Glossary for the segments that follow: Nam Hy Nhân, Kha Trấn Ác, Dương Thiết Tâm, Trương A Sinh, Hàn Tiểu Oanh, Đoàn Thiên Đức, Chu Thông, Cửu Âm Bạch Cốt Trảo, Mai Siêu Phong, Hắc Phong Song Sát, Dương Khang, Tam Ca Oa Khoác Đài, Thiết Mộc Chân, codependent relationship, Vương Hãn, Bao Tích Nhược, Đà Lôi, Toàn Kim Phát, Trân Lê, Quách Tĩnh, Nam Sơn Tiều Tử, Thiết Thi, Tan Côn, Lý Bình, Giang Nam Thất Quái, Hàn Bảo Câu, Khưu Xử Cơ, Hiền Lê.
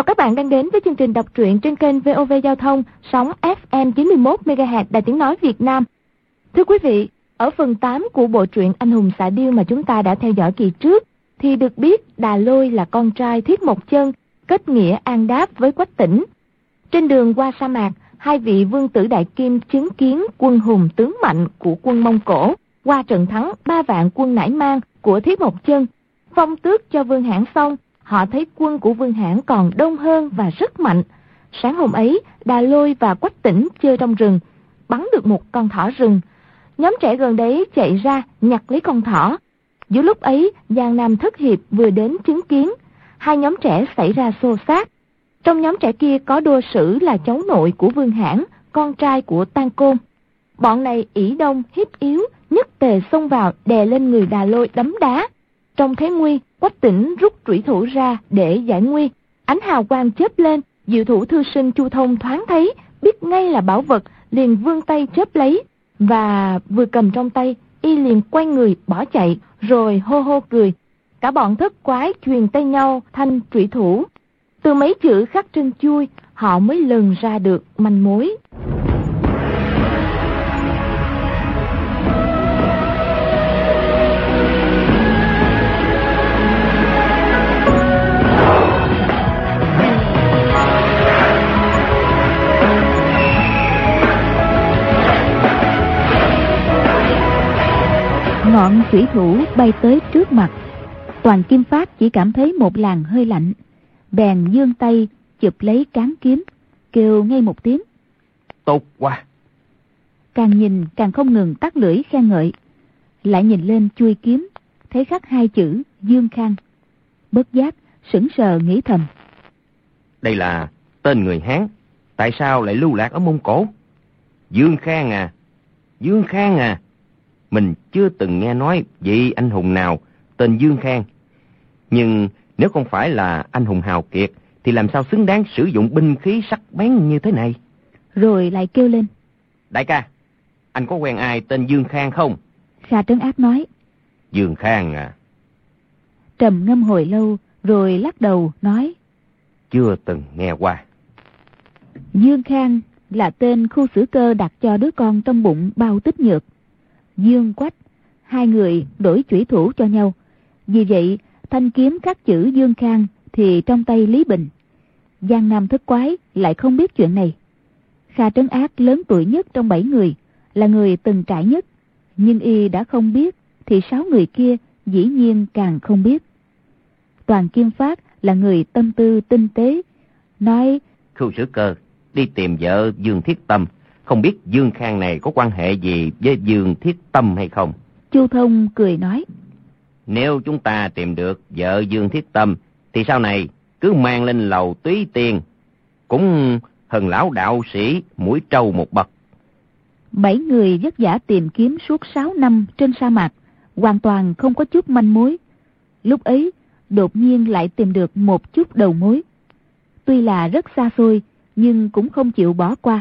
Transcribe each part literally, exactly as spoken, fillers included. Chào các bạn đang đến với chương trình đọc truyện trên kênh vê o vê Giao thông, sóng ép em chín mươi mốt mê ga héc Đài Tiếng Nói Việt Nam. Thưa quý vị, ở phần tám của bộ truyện Anh Hùng Xạ Điêu mà chúng ta đã theo dõi kỳ trước, thì được biết Đà Lôi là con trai Thiết Mộc Chân, kết nghĩa an đáp với Quách Tĩnh. Trên đường qua sa mạc, hai vị vương tử Đại Kim chứng kiến quân hùng tướng mạnh của quân Mông Cổ, qua trận thắng ba vạn quân Nải Mang của Thiết Mộc Chân, phong tước cho Vương Hãn xong. Họ thấy quân của Vương Hãn còn đông hơn và rất mạnh. Sáng hôm ấy, Đà Lôi và Quách Tĩnh chơi trong rừng, bắn được một con thỏ rừng. Nhóm trẻ gần đấy chạy ra nhặt lấy con thỏ. Giữa lúc ấy, Giang Nam Thất Hiệp vừa đến chứng kiến. Hai nhóm trẻ xảy ra xô xát. Trong nhóm trẻ kia có đô sử là cháu nội của Vương Hãn, con trai của Tan Côn. Bọn này ỷ đông hiếp yếu, nhất tề xông vào đè lên người Đà Lôi đấm đá. Trong thế nguy, Quách Tĩnh rút trủy thủ ra để giải nguy. Ánh hào quang chớp lên, diệu thủ thư sinh Chu Thông thoáng thấy, biết ngay là bảo vật, liền vươn tay chớp lấy. Và vừa cầm trong tay, y liền quay người bỏ chạy, rồi hô hô cười. Cả bọn thất quái truyền tay nhau thanh trủy thủ. Từ mấy chữ khắc trên chuôi, họ mới lần ra được manh mối. Ngọn thủy thủ bay tới trước mặt. Toàn Kim Phát chỉ cảm thấy một làn hơi lạnh, bèn giương tay chụp lấy cán kiếm, kêu ngay một tiếng tốt quá. Càng nhìn càng không ngừng tắt lưỡi khen ngợi. Lại nhìn lên chuôi kiếm, thấy khắc hai chữ Dương Khang. Bất giác sững sờ nghĩ thầm, đây là tên người Hán, tại sao lại lưu lạc ở Mông Cổ? Dương Khang à, Dương Khang à. Mình chưa từng nghe nói vị anh hùng nào tên Dương Khang. Nhưng nếu không phải là anh hùng hào kiệt thì làm sao xứng đáng sử dụng binh khí sắc bén như thế này? Rồi lại kêu lên, đại ca, anh có quen ai tên Dương Khang không? Kha Trấn Ác nói, Dương Khang à. Trầm ngâm hồi lâu rồi lắc đầu nói, chưa từng nghe qua. Dương Khang là tên Khưu Xử Cơ đặt cho đứa con trong bụng Bao Tích Nhược. Dương Quách, hai người đổi chủy thủ cho nhau. Vì vậy, thanh kiếm khắc chữ Dương Khang thì trong tay Lý Bình. Giang Nam Thất Quái lại không biết chuyện này. Kha Trấn Ác lớn tuổi nhất trong bảy người, là người từng trải nhất. Nhưng y đã không biết, thì sáu người kia dĩ nhiên càng không biết. Toàn Kim Phát là người tâm tư tinh tế, nói, Khưu Xử Cơ đi tìm vợ Dương Thiết Tâm. Không biết Dương Khang này có quan hệ gì với Dương Thiết Tâm hay không? Chu Thông cười nói, nếu chúng ta tìm được vợ Dương Thiết Tâm thì sau này cứ mang lên lầu Túy Tiên, cũng hơn lão đạo sĩ mũi trâu một bậc. Bảy người vất vả tìm kiếm suốt sáu năm trên sa mạc, hoàn toàn không có chút manh mối. Lúc ấy đột nhiên lại tìm được một chút đầu mối. Tuy là rất xa xôi nhưng cũng không chịu bỏ qua.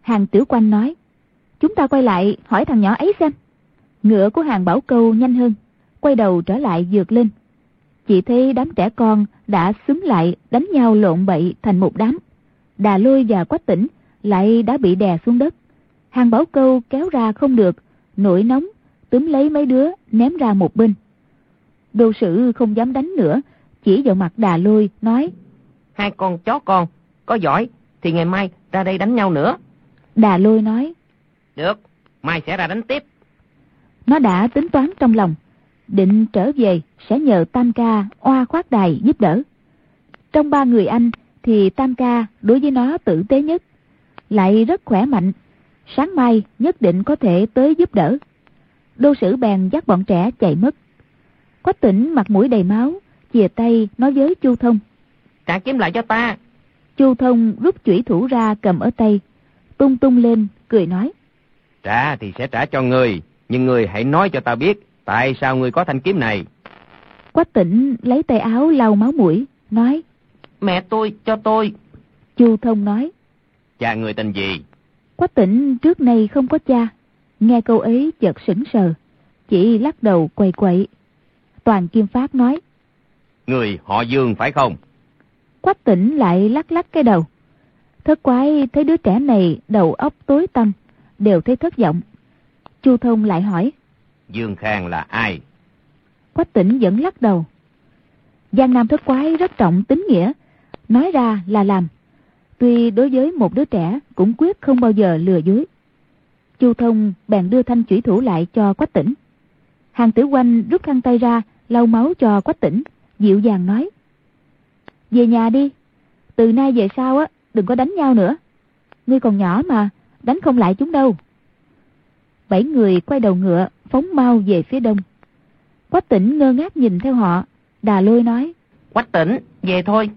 Hàn Tiểu Oanh nói, chúng ta quay lại hỏi thằng nhỏ ấy xem. Ngựa của Hàn Bảo Câu nhanh hơn, quay đầu trở lại vượt lên. Chỉ thấy đám trẻ con đã xúm lại đánh nhau lộn bậy thành một đám. Đà Lôi và Quách Tĩnh lại đã bị đè xuống đất. Hàn Bảo Câu kéo ra không được, nổi nóng, túm lấy mấy đứa ném ra một bên. Đô sử không dám đánh nữa, chỉ vào mặt Đà Lôi nói, hai con chó con, có giỏi thì ngày mai ra đây đánh nhau nữa. Đà Lôi nói, được, mai sẽ ra đánh tiếp. Nó đã tính toán trong lòng, định trở về sẽ nhờ Tam Ca Oa Khoác Đài giúp đỡ. Trong ba người anh thì Tam Ca đối với nó tử tế nhất, lại rất khỏe mạnh, sáng mai nhất định có thể tới giúp đỡ. Đô sử bèn dắt bọn trẻ chạy mất. Quách Tĩnh mặt mũi đầy máu, chìa tay nói với Chu Thông, trả kiếm lại cho ta. Chu Thông rút chủy thủ ra cầm ở tay, tung tung lên cười nói, trả thì sẽ trả cho ngươi, nhưng ngươi hãy nói cho ta biết tại sao ngươi có thanh kiếm này. Quách Tĩnh lấy tay áo lau máu mũi nói, mẹ tôi cho tôi. Chu Thông nói, cha ngươi tên gì? Quách Tĩnh trước nay không có cha, nghe câu ấy chợt sững sờ, chỉ lắc đầu quậy quậy. Toàn Kim Phát nói, ngươi họ Dương phải không? Quách Tĩnh lại lắc lắc cái đầu. Thất quái thấy đứa trẻ này đầu óc tối tăm, đều thấy thất vọng. Chu Thông lại hỏi, Dương Khang là ai? Quách Tĩnh vẫn lắc đầu. Giang Nam Thất Quái rất trọng tín nghĩa, nói ra là làm. Tuy đối với một đứa trẻ cũng quyết không bao giờ lừa dối. Chu Thông bèn đưa thanh chủy thủ lại cho Quách Tĩnh. Hàn Tiểu Oanh rút khăn tay ra, lau máu cho Quách Tĩnh, dịu dàng nói, về nhà đi, từ nay về sau á, đừng có đánh nhau nữa. Ngươi còn nhỏ mà, đánh không lại chúng đâu. Bảy người quay đầu ngựa, phóng mau về phía đông. Quách Tĩnh ngơ ngác nhìn theo họ. Đà Lôi nói, Quách Tĩnh, về thôi.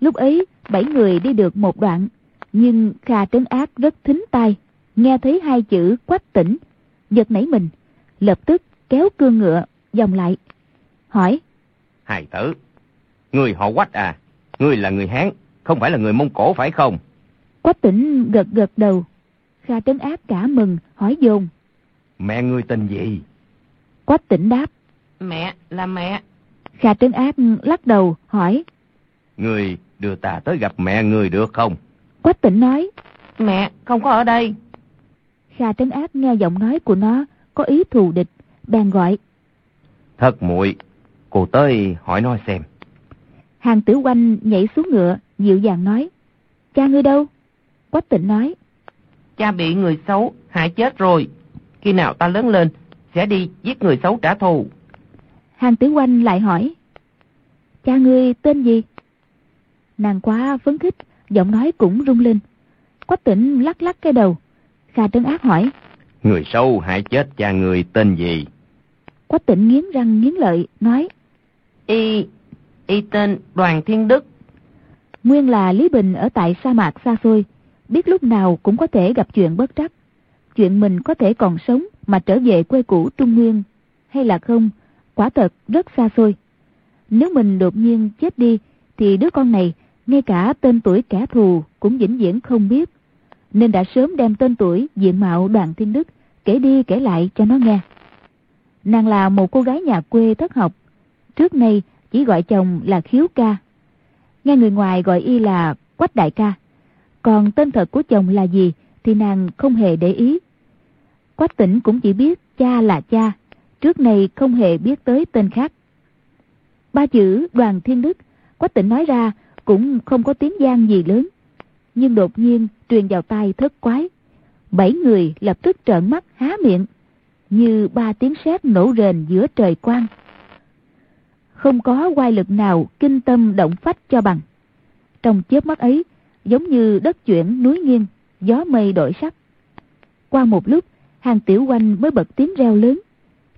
Lúc ấy, bảy người đi được một đoạn, nhưng Kha Trấn Ác rất thính tai, nghe thấy hai chữ Quách Tĩnh, giật nảy mình, lập tức kéo cương ngựa vòng lại, hỏi, hài tử, người họ Quách à? Ngươi là người Hán, không phải là người Mông Cổ phải không? Quách Tĩnh gật gật đầu. Kha Trấn Áp cả mừng, hỏi dồn, mẹ ngươi tên gì? Quách Tĩnh đáp, mẹ là mẹ. Kha Trấn Áp lắc đầu, hỏi, ngươi đưa ta tới gặp mẹ ngươi được không? Quách Tĩnh nói, mẹ không có ở đây. Kha Trấn Áp nghe giọng nói của nó có ý thù địch, bèn gọi, Thất muội, cô tới hỏi nói xem. Hàn Tử Oanh nhảy xuống ngựa, dịu dàng nói, cha ngươi đâu? Quách Tĩnh nói, cha bị người xấu hại chết rồi. Khi nào ta lớn lên sẽ đi giết người xấu trả thù. Hàn Tử Oanh lại hỏi, cha ngươi tên gì? Nàng quá phấn khích, giọng nói cũng rung lên. Quách Tĩnh lắc lắc cái đầu. Kha Trấn Ác hỏi, người xấu hại chết cha ngươi tên gì? Quách Tĩnh nghiến răng nghiến lợi, nói, Y... Y tên Đoàn Thiên Đức. Nguyên là Lý Bình ở tại sa mạc xa xôi, biết lúc nào cũng có thể gặp chuyện bất trắc. Chuyện mình có thể còn sống mà trở về quê cũ Trung Nguyên hay là không, quả thật rất xa xôi. Nếu mình đột nhiên chết đi, thì đứa con này ngay cả tên tuổi kẻ thù cũng vĩnh viễn không biết, nên đã sớm đem tên tuổi diện mạo Đoàn Thiên Đức kể đi kể lại cho nó nghe. Nàng là một cô gái nhà quê thất học, trước nay chỉ gọi chồng là Khiếu ca, nghe người ngoài gọi y là Quách đại ca, còn tên thật của chồng là gì thì nàng không hề để ý. Quách Tĩnh cũng chỉ biết cha là cha, trước này không hề biết tới tên khác. Ba chữ Đoàn Thiên Đức Quách Tĩnh nói ra cũng không có tiếng vang gì lớn, nhưng đột nhiên truyền vào tai thất quái. Bảy người lập tức trợn mắt há miệng, như ba tiếng sét nổ rền giữa trời quang. Không có oai lực nào kinh tâm động phách cho bằng. Trong chớp mắt ấy, giống như đất chuyển núi nghiêng, gió mây đổi sắc. Qua một lúc, Hàn Tiểu Oanh mới bật tiếng reo lớn.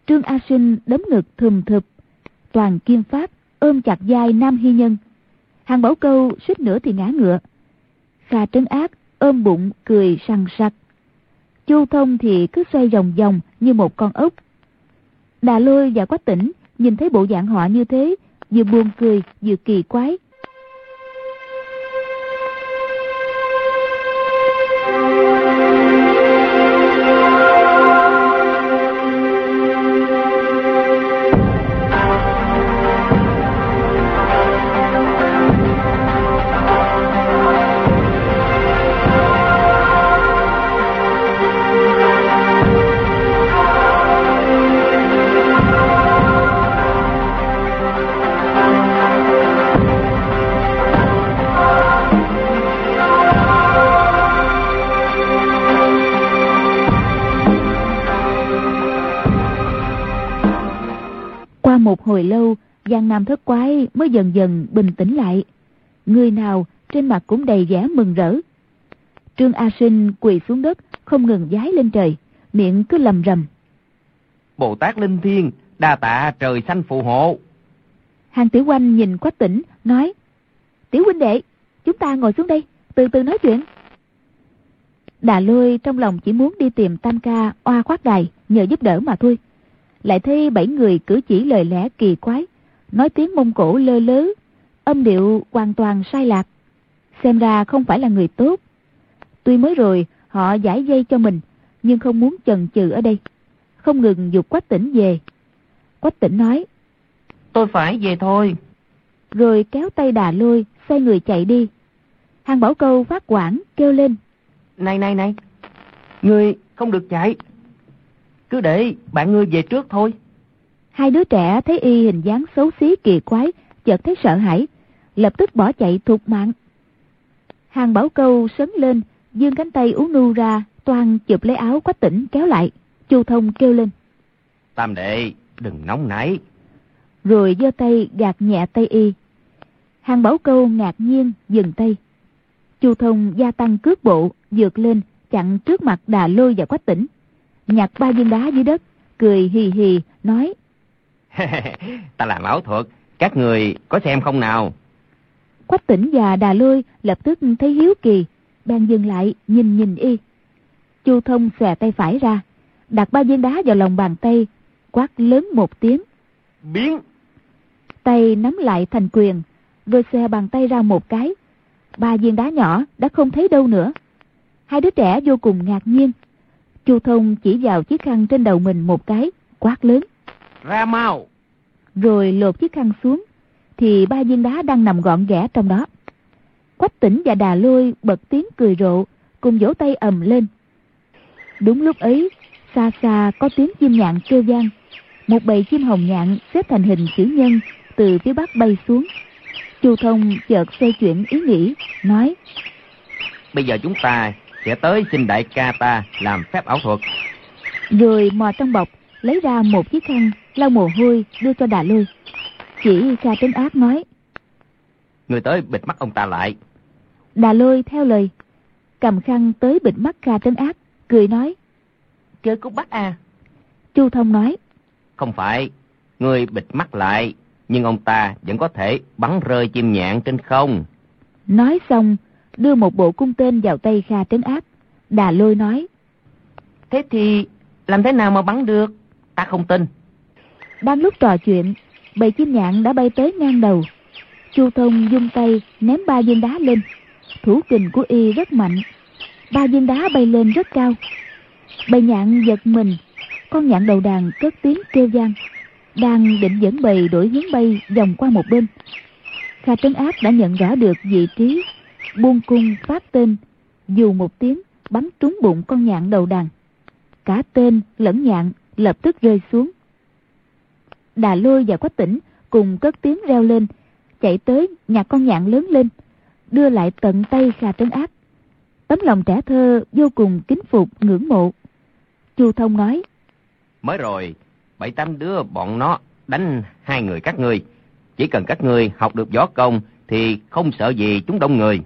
Trương A Sinh đấm ngực thùm thụp, Toàn Kim Phát ôm chặt vai Nam Hy Nhân, Hàn Bảo Câu suýt nữa thì ngã ngựa, Kha Trấn Ác ôm bụng cười sằng sặc, Chu Thông thì cứ xoay vòng vòng như một con ốc. Đà Lôi và Quách Tĩnh nhìn thấy bộ dạng họ như thế, vừa buồn cười vừa kỳ quái. Một hồi lâu, Giang Nam Thất Quái mới dần dần bình tĩnh lại. Người nào trên mặt cũng đầy vẻ mừng rỡ. Trương A Sinh quỳ xuống đất, không ngừng vái lên trời, miệng cứ lầm rầm, Bồ Tát Linh Thiên, đa tạ trời xanh phù hộ. Hàn Tiểu Oanh nhìn Quách Tĩnh, nói, Tiểu huynh đệ, chúng ta ngồi xuống đây, từ từ nói chuyện. Đà Lôi trong lòng chỉ muốn đi tìm Tam Ca Oa Khoác Đài nhờ giúp đỡ mà thôi. Lại thấy bảy người cử chỉ lời lẽ kỳ quái, nói tiếng Mông Cổ lơ lớ, âm điệu hoàn toàn sai lạc, xem ra không phải là người tốt. Tuy mới rồi họ giải dây cho mình, nhưng không muốn chần chừ ở đây, không ngừng dục Quách Tĩnh về. Quách Tĩnh nói, tôi phải về thôi, rồi kéo tay Đà Lôi xoay người chạy đi. Hàn Bảo Câu phát quản kêu lên: Này này này, ngươi không được chạy, cứ để bạn ngươi về trước thôi. Hai đứa trẻ thấy y hình dáng xấu xí kỳ quái, chợt thấy sợ hãi, lập tức bỏ chạy thục mạng. Hàn Bảo Câu sấn lên, giương cánh tay uốn nu ra, toan chụp lấy áo Quách Tĩnh kéo lại. Chu Thông kêu lên: Tam đệ, đừng nóng nảy. Rồi giơ tay gạt nhẹ tay y. Hàn Bảo Câu ngạc nhiên dừng tay. Chu Thông gia tăng cước bộ, vượt lên, chặn trước mặt Đà Lôi và Quách Tĩnh, nhặt ba viên đá dưới đất, cười hì hì, nói: Ta làm ảo thuật, các người có xem không nào? Quách Tĩnh và Đà Lôi lập tức thấy hiếu kỳ, bèn dừng lại nhìn nhìn y. Chu Thông xòe tay phải ra, đặt ba viên đá vào lòng bàn tay, quát lớn một tiếng: Biến! Tay nắm lại thành quyền, rồi xòe bàn tay ra một cái. Ba viên đá nhỏ đã không thấy đâu nữa. Hai đứa trẻ vô cùng ngạc nhiên. Chu Thông chỉ vào chiếc khăn trên đầu mình một cái, quát lớn: Ra mau! Rồi lột chiếc khăn xuống, thì ba viên đá đang nằm gọn ghẽ trong đó. Quách Tĩnh và Đà Lôi bật tiếng cười rộ, cùng vỗ tay ầm lên. Đúng lúc ấy, xa xa có tiếng chim nhạn kêu vang. Một bầy chim hồng nhạn xếp thành hình chữ nhân từ phía bắc bay xuống. Chu Thông chợt xoay chuyển ý nghĩ, nói: Bây giờ chúng ta sẽ tới xin đại ca ta làm phép ảo thuật. Rồi mò trong bọc, lấy ra một chiếc khăn lau mồ hôi đưa cho Đà Lôi. Chỉ Kha Trấn Ác nói: Người tới bịt mắt ông ta lại. Đà Lôi theo lời, cầm khăn tới bịt mắt Kha Trấn Ác, cười nói: Chơi cút bắt à? Chu Thông nói: Không phải người bịt mắt lại, nhưng ông ta vẫn có thể bắn rơi chim nhạn trên không. Nói xong, đưa một bộ cung tên vào tay Kha Trấn Áp. Đà Lôi nói: Thế thì làm thế nào mà bắn được? Ta không tin. Đang lúc trò chuyện, bầy chim nhạn đã bay tới ngang đầu. Chu Thông vung tay ném ba viên đá lên. Thủ kình của y rất mạnh, ba viên đá bay lên rất cao. Bầy nhạn giật mình. Con nhạn đầu đàn cất tiếng kêu vang, đang định dẫn bầy đổi hướng bay vòng qua một bên. Kha Trấn Áp đã nhận rõ được vị trí, buông cung phát tên, dù một tiếng bắn trúng bụng con nhạn đầu đàn. Cả tên lẫn nhạn lập tức rơi xuống. Đà Lôi và Quách Tĩnh cùng cất tiếng reo lên, chạy tới nhặt con nhạn lớn lên, đưa lại tận tay Kha Trấn Áp. Tấm lòng trẻ thơ vô cùng kính phục ngưỡng mộ. Chu Thông nói: Mới rồi bảy tám đứa bọn nó đánh hai người các ngươi, chỉ cần các ngươi học được võ công thì không sợ gì chúng đông người.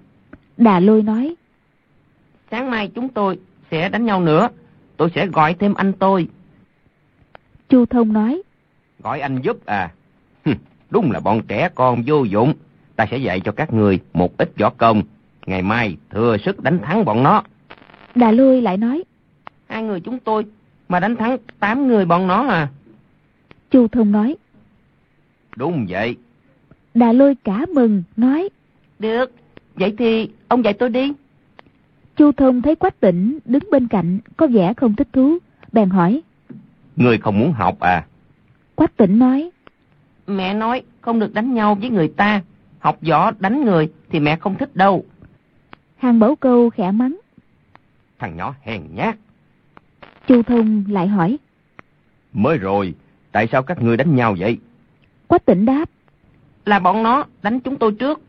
Đà Lôi nói: Sáng mai chúng tôi sẽ đánh nhau nữa, tôi sẽ gọi thêm anh tôi. Chu Thông nói: Gọi anh giúp à? Đúng là bọn trẻ con vô dụng, ta sẽ dạy cho các ngươi một ít võ công, ngày mai thừa sức đánh thắng bọn nó. Đà Lôi lại nói: Hai người chúng tôi mà đánh thắng tám người bọn nó à? Chu Thông nói: Đúng vậy. Đà Lôi cả mừng, nói: Được, vậy thì ông dạy tôi đi. Chu Thông thấy Quách Tĩnh đứng bên cạnh có vẻ không thích thú, bèn hỏi: Ngươi không muốn học à? Quách Tĩnh nói: Mẹ nói không được đánh nhau với người ta, học võ đánh người thì mẹ không thích đâu. Hàn Bảo Câu khẽ mắng: Thằng nhỏ hèn nhát. Chu Thông lại hỏi: Mới rồi, tại sao các ngươi đánh nhau vậy? Quách Tĩnh đáp: Là bọn nó đánh chúng tôi trước.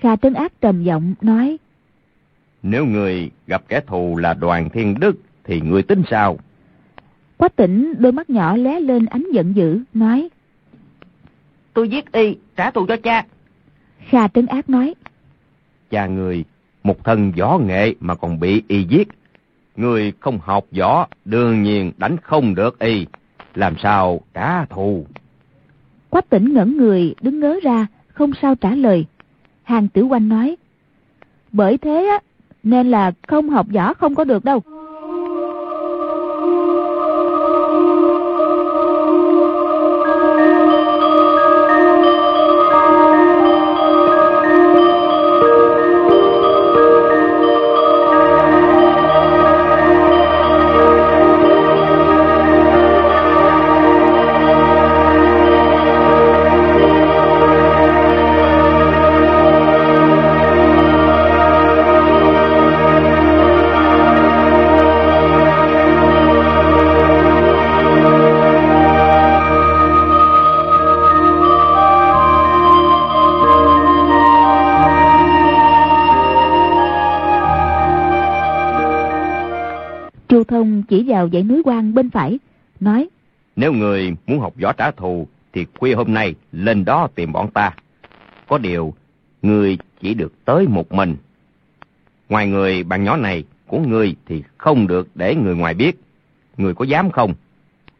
Kha Trấn Ác trầm giọng nói: Nếu người gặp kẻ thù là Đoàn Thiên Đức thì người tính sao? Quách Tĩnh đôi mắt nhỏ lóe lên ánh giận dữ, nói: Tôi giết y trả thù cho cha. Kha Trấn Ác nói: Cha người một thân võ nghệ mà còn bị y giết, người không học võ đương nhiên đánh không được y, làm sao trả thù? Quách Tĩnh ngẩn người đứng ngớ ra, không sao trả lời. Hàn Tiểu Oanh nói: Bởi thế á, nên là không học võ không có được đâu. chỉ vào dãy núi quan bên phải, nói: Nếu người muốn học võ trả thù thì khuya hôm nay lên đó tìm bọn ta. Có điều người chỉ được tới một mình. Ngoài người bạn nhỏ này của người thì không được để người ngoài biết. Người có dám không?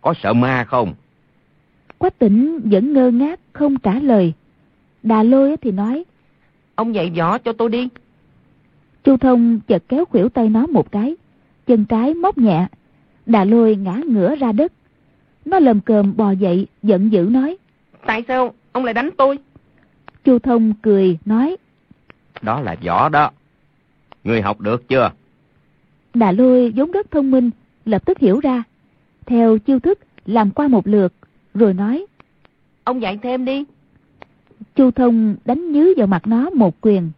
Có sợ ma không? Quách Tĩnh vẫn ngơ ngác không trả lời. Đà Lôi thì nói: Ông dạy võ cho tôi đi. Chu Thông chợt kéo khuỷu tay nó một cái, chân trái móc nhẹ. Đà Lôi ngã ngửa ra đất. Nó lồm cồm bò dậy, giận dữ nói: Tại sao ông lại đánh tôi? Chu Thông cười nói: Đó là võ đó, người học được chưa? Đà Lôi vốn rất thông minh, lập tức hiểu ra, theo chiêu thức làm qua một lượt rồi nói: Ông dạy thêm đi. Chu Thông đánh nhứ vào mặt nó một quyền.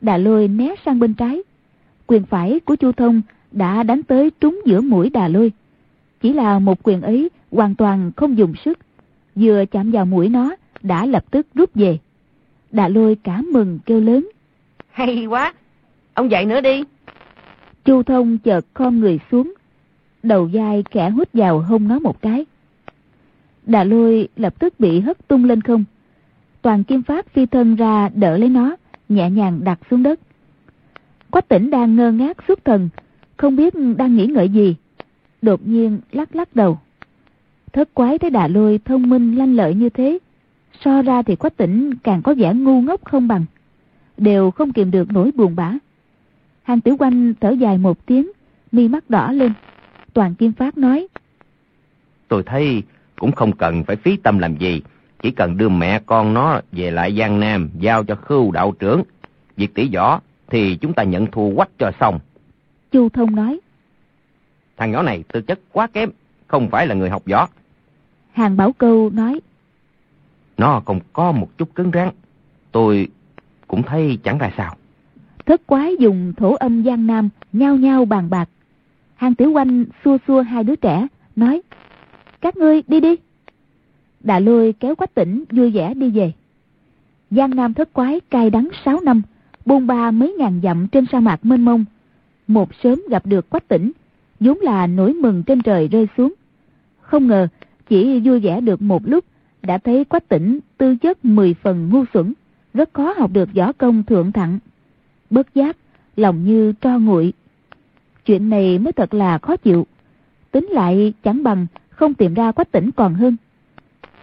Đà Lôi né sang bên trái. Quyền phải của Chu Thông đã đánh tới trúng giữa mũi Đà Lôi. Chỉ là một quyền ấy hoàn toàn không dùng sức, vừa chạm vào mũi nó đã lập tức rút về. Đà Lôi cảm mừng kêu lớn: Hay quá, ông dạy nữa đi. Chu Thông chợt khom người xuống, đầu vai khẽ hút vào hông nó một cái. Đà Lôi lập tức bị hất tung lên không. Toàn Kim Phát phi thân ra đỡ lấy nó, nhẹ nhàng đặt xuống đất. Quách Tĩnh đang ngơ ngác xuất thần, không biết đang nghĩ ngợi gì, đột nhiên lắc lắc đầu. Thất quái thấy Đà Lôi thông minh lanh lợi như thế, so ra thì Quách Tĩnh càng có vẻ ngu ngốc không bằng, đều không kìm được nỗi buồn bã. Hàn Tiểu Oanh thở dài một tiếng, mi mắt đỏ lên. Toàn Kim Phát nói: Tôi thấy cũng không cần phải phí tâm làm gì, chỉ cần đưa mẹ con nó về lại Giang Nam giao cho Khưu đạo trưởng. Việc tỉ võ thì chúng ta nhận thua quách cho xong. Chu Thông nói: Thằng nhỏ này tư chất quá kém, không phải là người học võ. Hàn Bảo Câu nói: Nó còn có một chút cứng rắn, tôi cũng thấy chẳng ra sao. Thất quái dùng thổ âm Giang Nam nhao nhao bàn bạc. Hàn Tiểu Oanh xua xua hai đứa trẻ, nói: Các ngươi đi đi. Đà Lôi kéo Quách Tĩnh vui vẻ đi về. Giang Nam thất quái cai đắng sáu năm, buôn ba mấy ngàn dặm trên sa mạc mênh mông. Một sớm gặp được Quách Tĩnh, vốn là nỗi mừng trên trời rơi xuống. Không ngờ chỉ vui vẻ được một lúc đã thấy Quách Tĩnh tư chất mười phần ngu xuẩn, rất khó học được võ công thượng thặng. Bất giác lòng như tro nguội. Chuyện này mới thật là khó chịu. Tính lại chẳng bằng không tìm ra Quách Tĩnh còn hơn.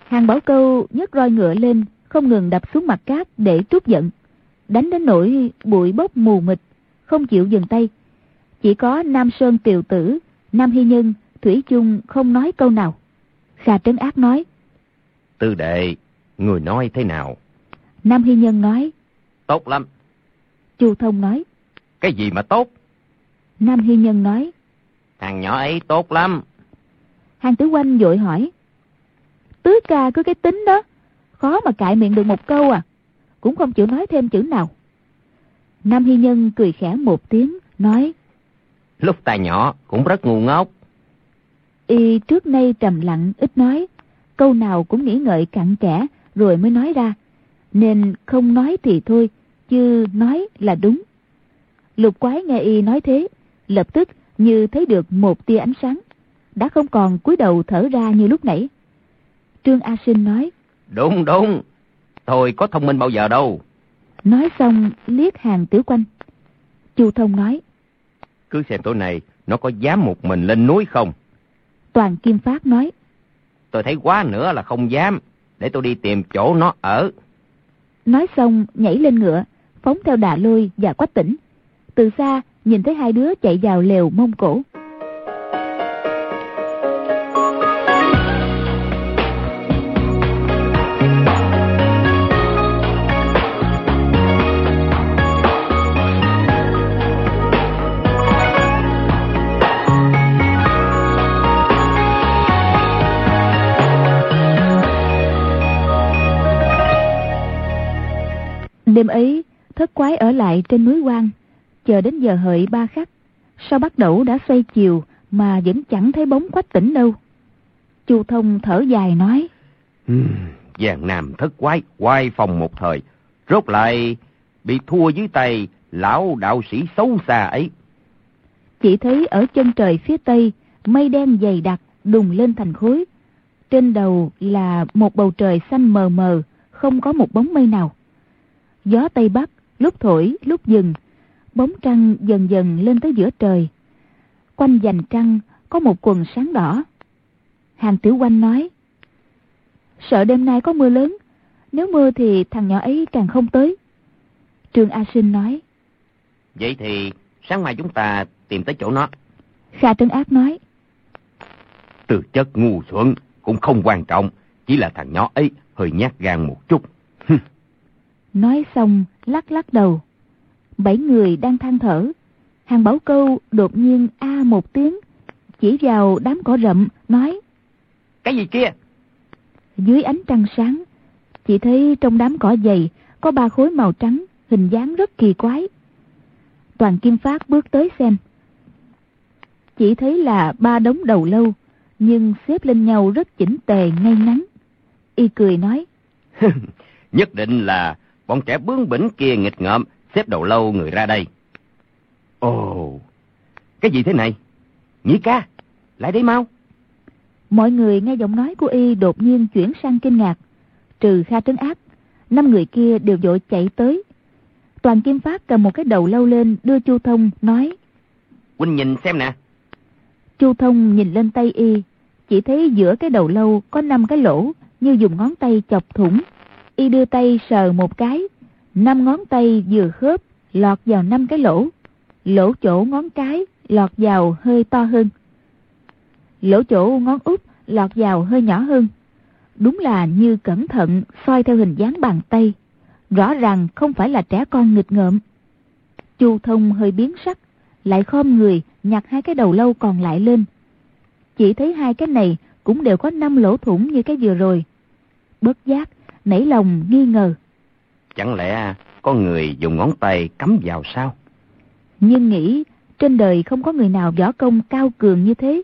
Hàn Bảo Câu nhấc roi ngựa lên, không ngừng đập xuống mặt cát để trút giận, đánh đến nỗi bụi bốc mù mịt, không chịu dừng tay. Chỉ có Nam Sơn Tiều Tử, Nam Hy Nhân, thủy chung không nói câu nào. Kha Trấn Ác nói: Tư đệ, người nói thế nào? Nam Hy Nhân nói: Tốt lắm. Chu Thông nói: Cái gì mà tốt? Nam Hy Nhân nói: Thằng nhỏ ấy tốt lắm. Hàn Tử Oanh vội hỏi: Tứ ca cứ cái tính đó, khó mà cãi miệng được một câu à, cũng không chịu nói thêm chữ nào. Nam Hy Nhân cười khẽ một tiếng, nói: Lúc ta nhỏ cũng rất ngu ngốc. Y trước nay trầm lặng ít nói, câu nào cũng nghĩ ngợi cặn kẽ rồi mới nói ra, nên không nói thì thôi, chứ nói là đúng. Lục quái nghe y nói thế, lập tức như thấy được một tia ánh sáng, đã không còn cúi đầu thở ra như lúc nãy. Trương A Sinh nói: Đúng đúng, tôi có thông minh bao giờ đâu. Nói xong liếc Hàn Tiểu Oanh. Chu Thông nói: Cứ xem tối nay nó có dám một mình lên núi không. Toàn Kim Phát nói: Tôi thấy quá nữa là không dám, để tôi đi tìm chỗ nó ở. Nói xong nhảy lên ngựa, phóng theo Đà Lôi và Quách Tĩnh. Từ xa nhìn thấy hai đứa chạy vào lều Mông Cổ. Đêm ấy, thất quái ở lại trên núi quan, chờ đến giờ hợi ba khắc, sau bắt đầu đã xoay chiều mà vẫn chẳng thấy bóng Quách Tĩnh đâu. Chu Thông thở dài nói: uhm, Giang Nam thất quái oai phong một thời, rốt lại bị thua dưới tay lão đạo sĩ xấu xa ấy. Chỉ thấy ở chân trời phía tây mây đen dày đặc đùng lên thành khối. Trên đầu là một bầu trời xanh mờ mờ, không có một bóng mây nào. Gió Tây Bắc lúc thổi lúc dừng, bóng trăng dần dần lên tới giữa trời. Quanh vành trăng có một quầng sáng đỏ. Hàn Tiểu Oanh nói: "Sợ đêm nay có mưa lớn, nếu mưa thì thằng nhỏ ấy càng không tới." Trương A Sinh nói: "Vậy thì sáng mai chúng ta tìm tới chỗ nó." Kha Trấn Ác nói: "Từ chất ngu xuẩn cũng không quan trọng, chỉ là thằng nhỏ ấy hơi nhát gan một chút." Nói xong lắc lắc đầu. Bảy người đang than thở, Hàn Bảo Câu đột nhiên a à một tiếng, chỉ vào đám cỏ rậm nói: "Cái gì kia?" Dưới ánh trăng sáng, chỉ thấy trong đám cỏ dày có ba khối màu trắng, hình dáng rất kỳ quái. Toàn Kim Phát bước tới xem, chỉ thấy là ba đống đầu lâu, nhưng xếp lên nhau rất chỉnh tề ngay ngắn. Y cười nói: "Nhất định là bọn trẻ bướng bỉnh kia nghịch ngợm, xếp đầu lâu người ra đây." "Ồ, cái gì thế này? Nhĩ ca, lại đây mau." Mọi người nghe giọng nói của Y đột nhiên chuyển sang kinh ngạc. Trừ Kha Trấn Áp, năm người kia đều vội chạy tới. Toàn Kim Phát cầm một cái đầu lâu lên đưa Chu Thông nói: "Huynh nhìn xem nè." Chu Thông nhìn lên tay Y, chỉ thấy giữa cái đầu lâu có năm cái lỗ như dùng ngón tay chọc thủng. Y đưa tay sờ một cái, năm ngón tay vừa khớp lọt vào năm cái lỗ. Lỗ chỗ ngón cái lọt vào hơi to hơn, lỗ chỗ ngón út lọt vào hơi nhỏ hơn. Đúng là như cẩn thận soi theo hình dáng bàn tay, rõ ràng không phải là trẻ con nghịch ngợm. Chu Thông hơi biến sắc, lại khom người nhặt hai cái đầu lâu còn lại lên. Chỉ thấy hai cái này cũng đều có năm lỗ thủng như cái vừa rồi. Bất giác nảy lòng nghi ngờ, chẳng lẽ có người dùng ngón tay cắm vào sao? Nhưng nghĩ trên đời không có người nào võ công cao cường như thế,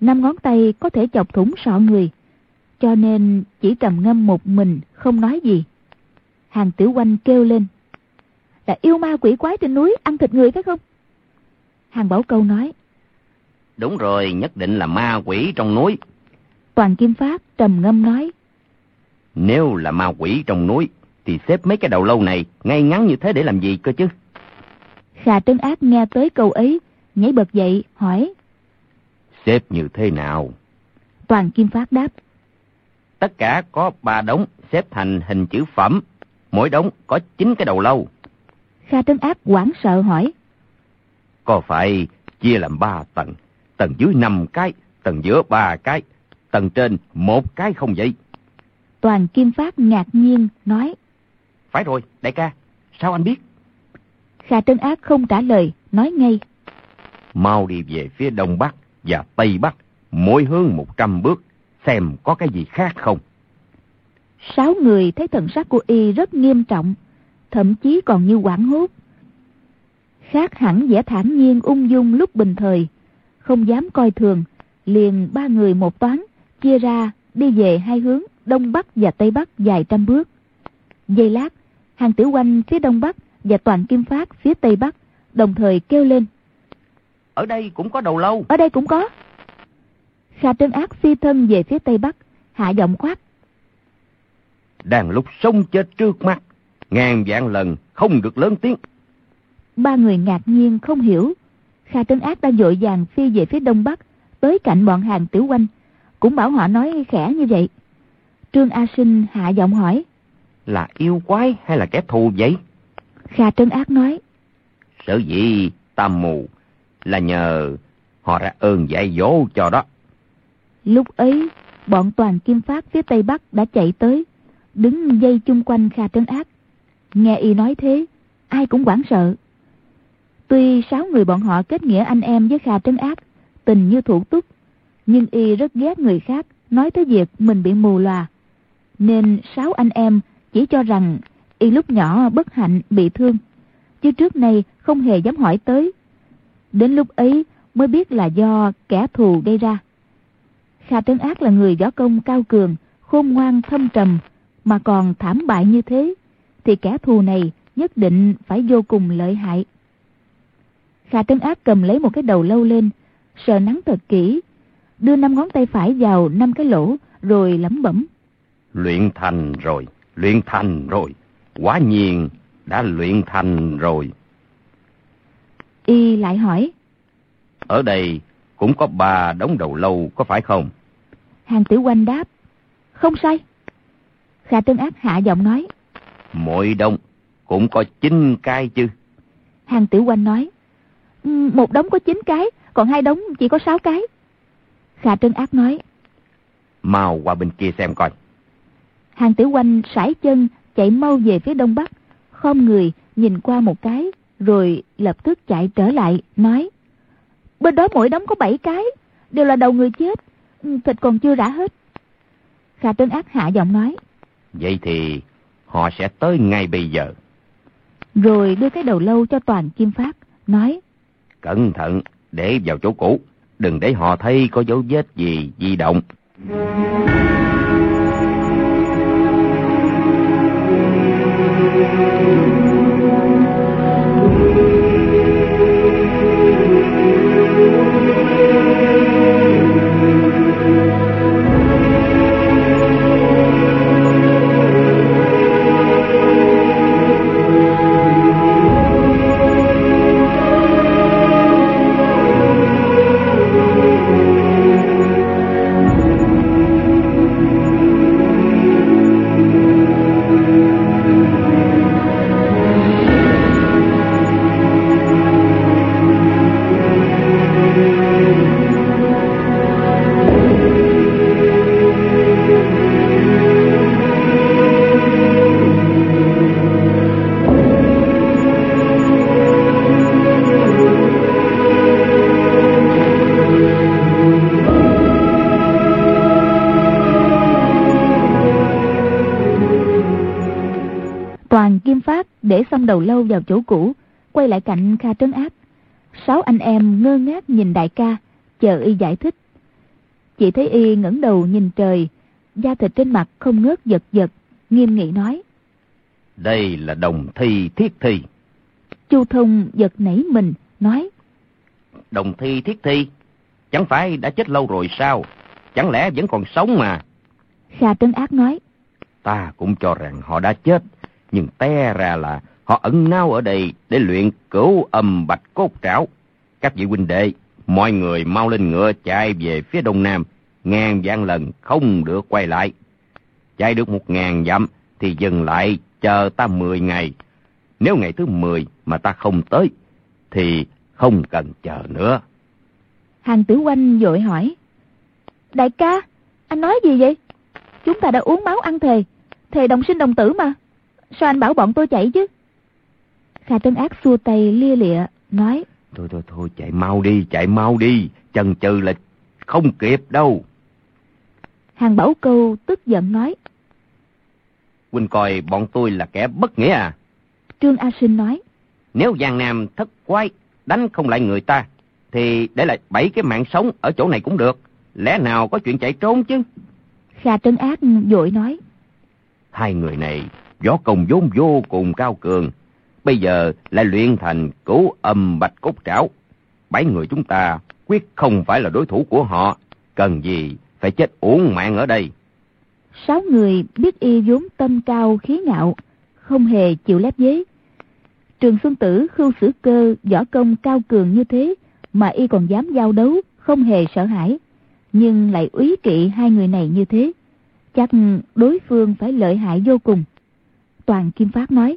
năm ngón tay có thể chọc thủng sọ người, cho nên chỉ trầm ngâm một mình không nói gì. Hàn Tiểu Oanh kêu lên: "Là yêu ma quỷ quái trên núi ăn thịt người phải không?" Hàn Bảo Câu nói: "Đúng rồi, nhất định là ma quỷ trong núi." Toàn Kim Phát trầm ngâm nói: "Nếu là ma quỷ trong núi thì xếp mấy cái đầu lâu này ngay ngắn như thế để làm gì cơ chứ?" Kha Trấn Ác nghe tới câu ấy, nhảy bật dậy hỏi: "Xếp như thế nào?" Toàn Kim Phát đáp: "Tất cả có ba đống xếp thành hình chữ phẩm, mỗi đống có chín cái đầu lâu." Kha Trấn Ác hoảng sợ hỏi: "Có phải chia làm ba tầng, tầng dưới năm cái, tầng giữa ba cái, tầng trên một cái không vậy?" Toàn Kim Phát ngạc nhiên nói: "Phải rồi, đại ca, sao anh biết?" Kha Trấn Ác không trả lời, nói ngay: "Mau đi về phía Đông Bắc và Tây Bắc, mỗi hướng một trăm bước, xem có cái gì khác không." Sáu người thấy thần sắc của Y rất nghiêm trọng, thậm chí còn như hoảng hốt. Khác hẳn vẻ thản nhiên ung dung lúc bình thời, không dám coi thường, liền ba người một toán, chia ra đi về hai hướng Đông Bắc và Tây Bắc dài trăm bước. Giây lát, Hàn Tiểu Oanh phía Đông Bắc và Toàn Kim Phát phía Tây Bắc đồng thời kêu lên: "Ở đây cũng có đầu lâu, ở đây cũng có." Kha Trấn Ác phi thân về phía Tây Bắc, hạ giọng quát: "Đang lúc sống chết trước mắt, ngàn vạn lần không được lớn tiếng." Ba người ngạc nhiên không hiểu. Kha Trấn Ác đang vội vàng phi về phía Đông Bắc, tới cạnh bọn Hàn Tiểu Oanh, cũng bảo họ nói khẽ như vậy. Trương A Sinh hạ giọng hỏi: "Là yêu quái hay là kẻ thù vậy?" Kha Trấn Ác nói: "Sở dĩ ta mù là nhờ họ ra ơn dạy dỗ cho đó." Lúc ấy, bọn Toàn Kim Phát phía Tây Bắc đã chạy tới, đứng dây chung quanh Kha Trấn Ác. Nghe Y nói thế, ai cũng hoảng sợ. Tuy sáu người bọn họ kết nghĩa anh em với Kha Trấn Ác, tình như thủ túc, nhưng Y rất ghét người khác nói tới việc mình bị mù lòa, nên sáu anh em chỉ cho rằng Y lúc nhỏ bất hạnh bị thương, chứ trước nay không hề dám hỏi tới. Đến lúc ấy mới biết là do kẻ thù gây ra. Kha Trấn Ác là người võ công cao cường, khôn ngoan thâm trầm, mà còn thảm bại như thế, thì kẻ thù này nhất định phải vô cùng lợi hại. Kha Trấn Ác cầm lấy một cái đầu lâu lên, sờ nắng thật kỹ, đưa năm ngón tay phải vào năm cái lỗ, rồi lẩm bẩm: luyện thành rồi, luyện thành rồi, quả nhiên đã luyện thành rồi. Y lại hỏi: ở đây cũng có ba đống đầu lâu có phải không? Hàn Tiểu Oanh đáp: không sai. Kha Trấn Ác hạ giọng nói: mỗi đống cũng có chín cái chứ? Hàn Tiểu Oanh nói: một đống có chín cái, còn hai đống chỉ có sáu cái. Kha Trấn Ác nói: mau qua bên kia xem coi. Hàn Tiểu Oanh sải chân chạy mau về phía đông bắc, khom người nhìn qua một cái, rồi lập tức chạy trở lại nói: bên đó mỗi đống có bảy cái, đều là đầu người chết, thịt còn chưa rã hết. Kha Trấn Ác hạ giọng nói: vậy thì họ sẽ tới ngay bây giờ. Rồi đưa cái đầu lâu cho Toàn Kim Phát, nói: cẩn thận, để vào chỗ cũ, đừng để họ thấy có dấu vết gì di động. Để xong đầu lâu vào chỗ cũ, quay lại cạnh Kha Trấn Áp. Sáu anh em ngơ ngác nhìn đại ca, chờ y giải thích. Chỉ thấy y ngẩng đầu nhìn trời, da thịt trên mặt không ngớt giật giật, nghiêm nghị nói: đây là đồng thi thiết thi. Chu Thông giật nảy mình, nói: đồng thi thiết thi? Chẳng phải đã chết lâu rồi sao? Chẳng lẽ vẫn còn sống mà? Kha Trấn Áp nói: ta cũng cho rằng họ đã chết, nhưng té ra là họ ẩn náu ở đây để luyện cửu âm bạch cốt trảo. Các vị huynh đệ, mọi người mau lên ngựa chạy về phía đông nam, ngàn vạn lần không được quay lại. Chạy được một ngàn dặm thì dừng lại chờ ta mười ngày. Nếu ngày thứ mười mà ta không tới thì không cần chờ nữa. Hàn Tiểu Oanh vội hỏi: đại ca, anh nói gì vậy? Chúng ta đã uống máu ăn thề, thề đồng sinh đồng tử mà. Sao anh bảo bọn tôi chạy chứ? Kha Trấn Ác xua tay lia lịa, nói: Thôi thôi thôi, chạy mau đi, chạy mau đi, chần chừ là không kịp đâu. Hàn Bảo Câu tức giận nói: huynh coi bọn tôi là kẻ bất nghĩa à? Trương A Sinh nói: nếu Giang Nam Thất Quái đánh không lại người ta, thì để lại bảy cái mạng sống ở chỗ này cũng được, lẽ nào có chuyện chạy trốn chứ? Kha Trấn Ác vội nói: hai người này võ công vốn vô cùng cao cường, bây giờ lại luyện thành cửu âm bạch cốt trảo, bảy người chúng ta quyết không phải là đối thủ của họ, cần gì phải chết uổng mạng ở đây. Sáu người biết y vốn tâm cao khí ngạo, không hề chịu lép vế. Trường Xuân Tử, Khưu Xử Cơ võ công cao cường như thế mà y còn dám giao đấu, không hề sợ hãi, nhưng lại úy kỵ hai người này như thế, chắc đối phương phải lợi hại vô cùng. Toàn Kim Phát nói: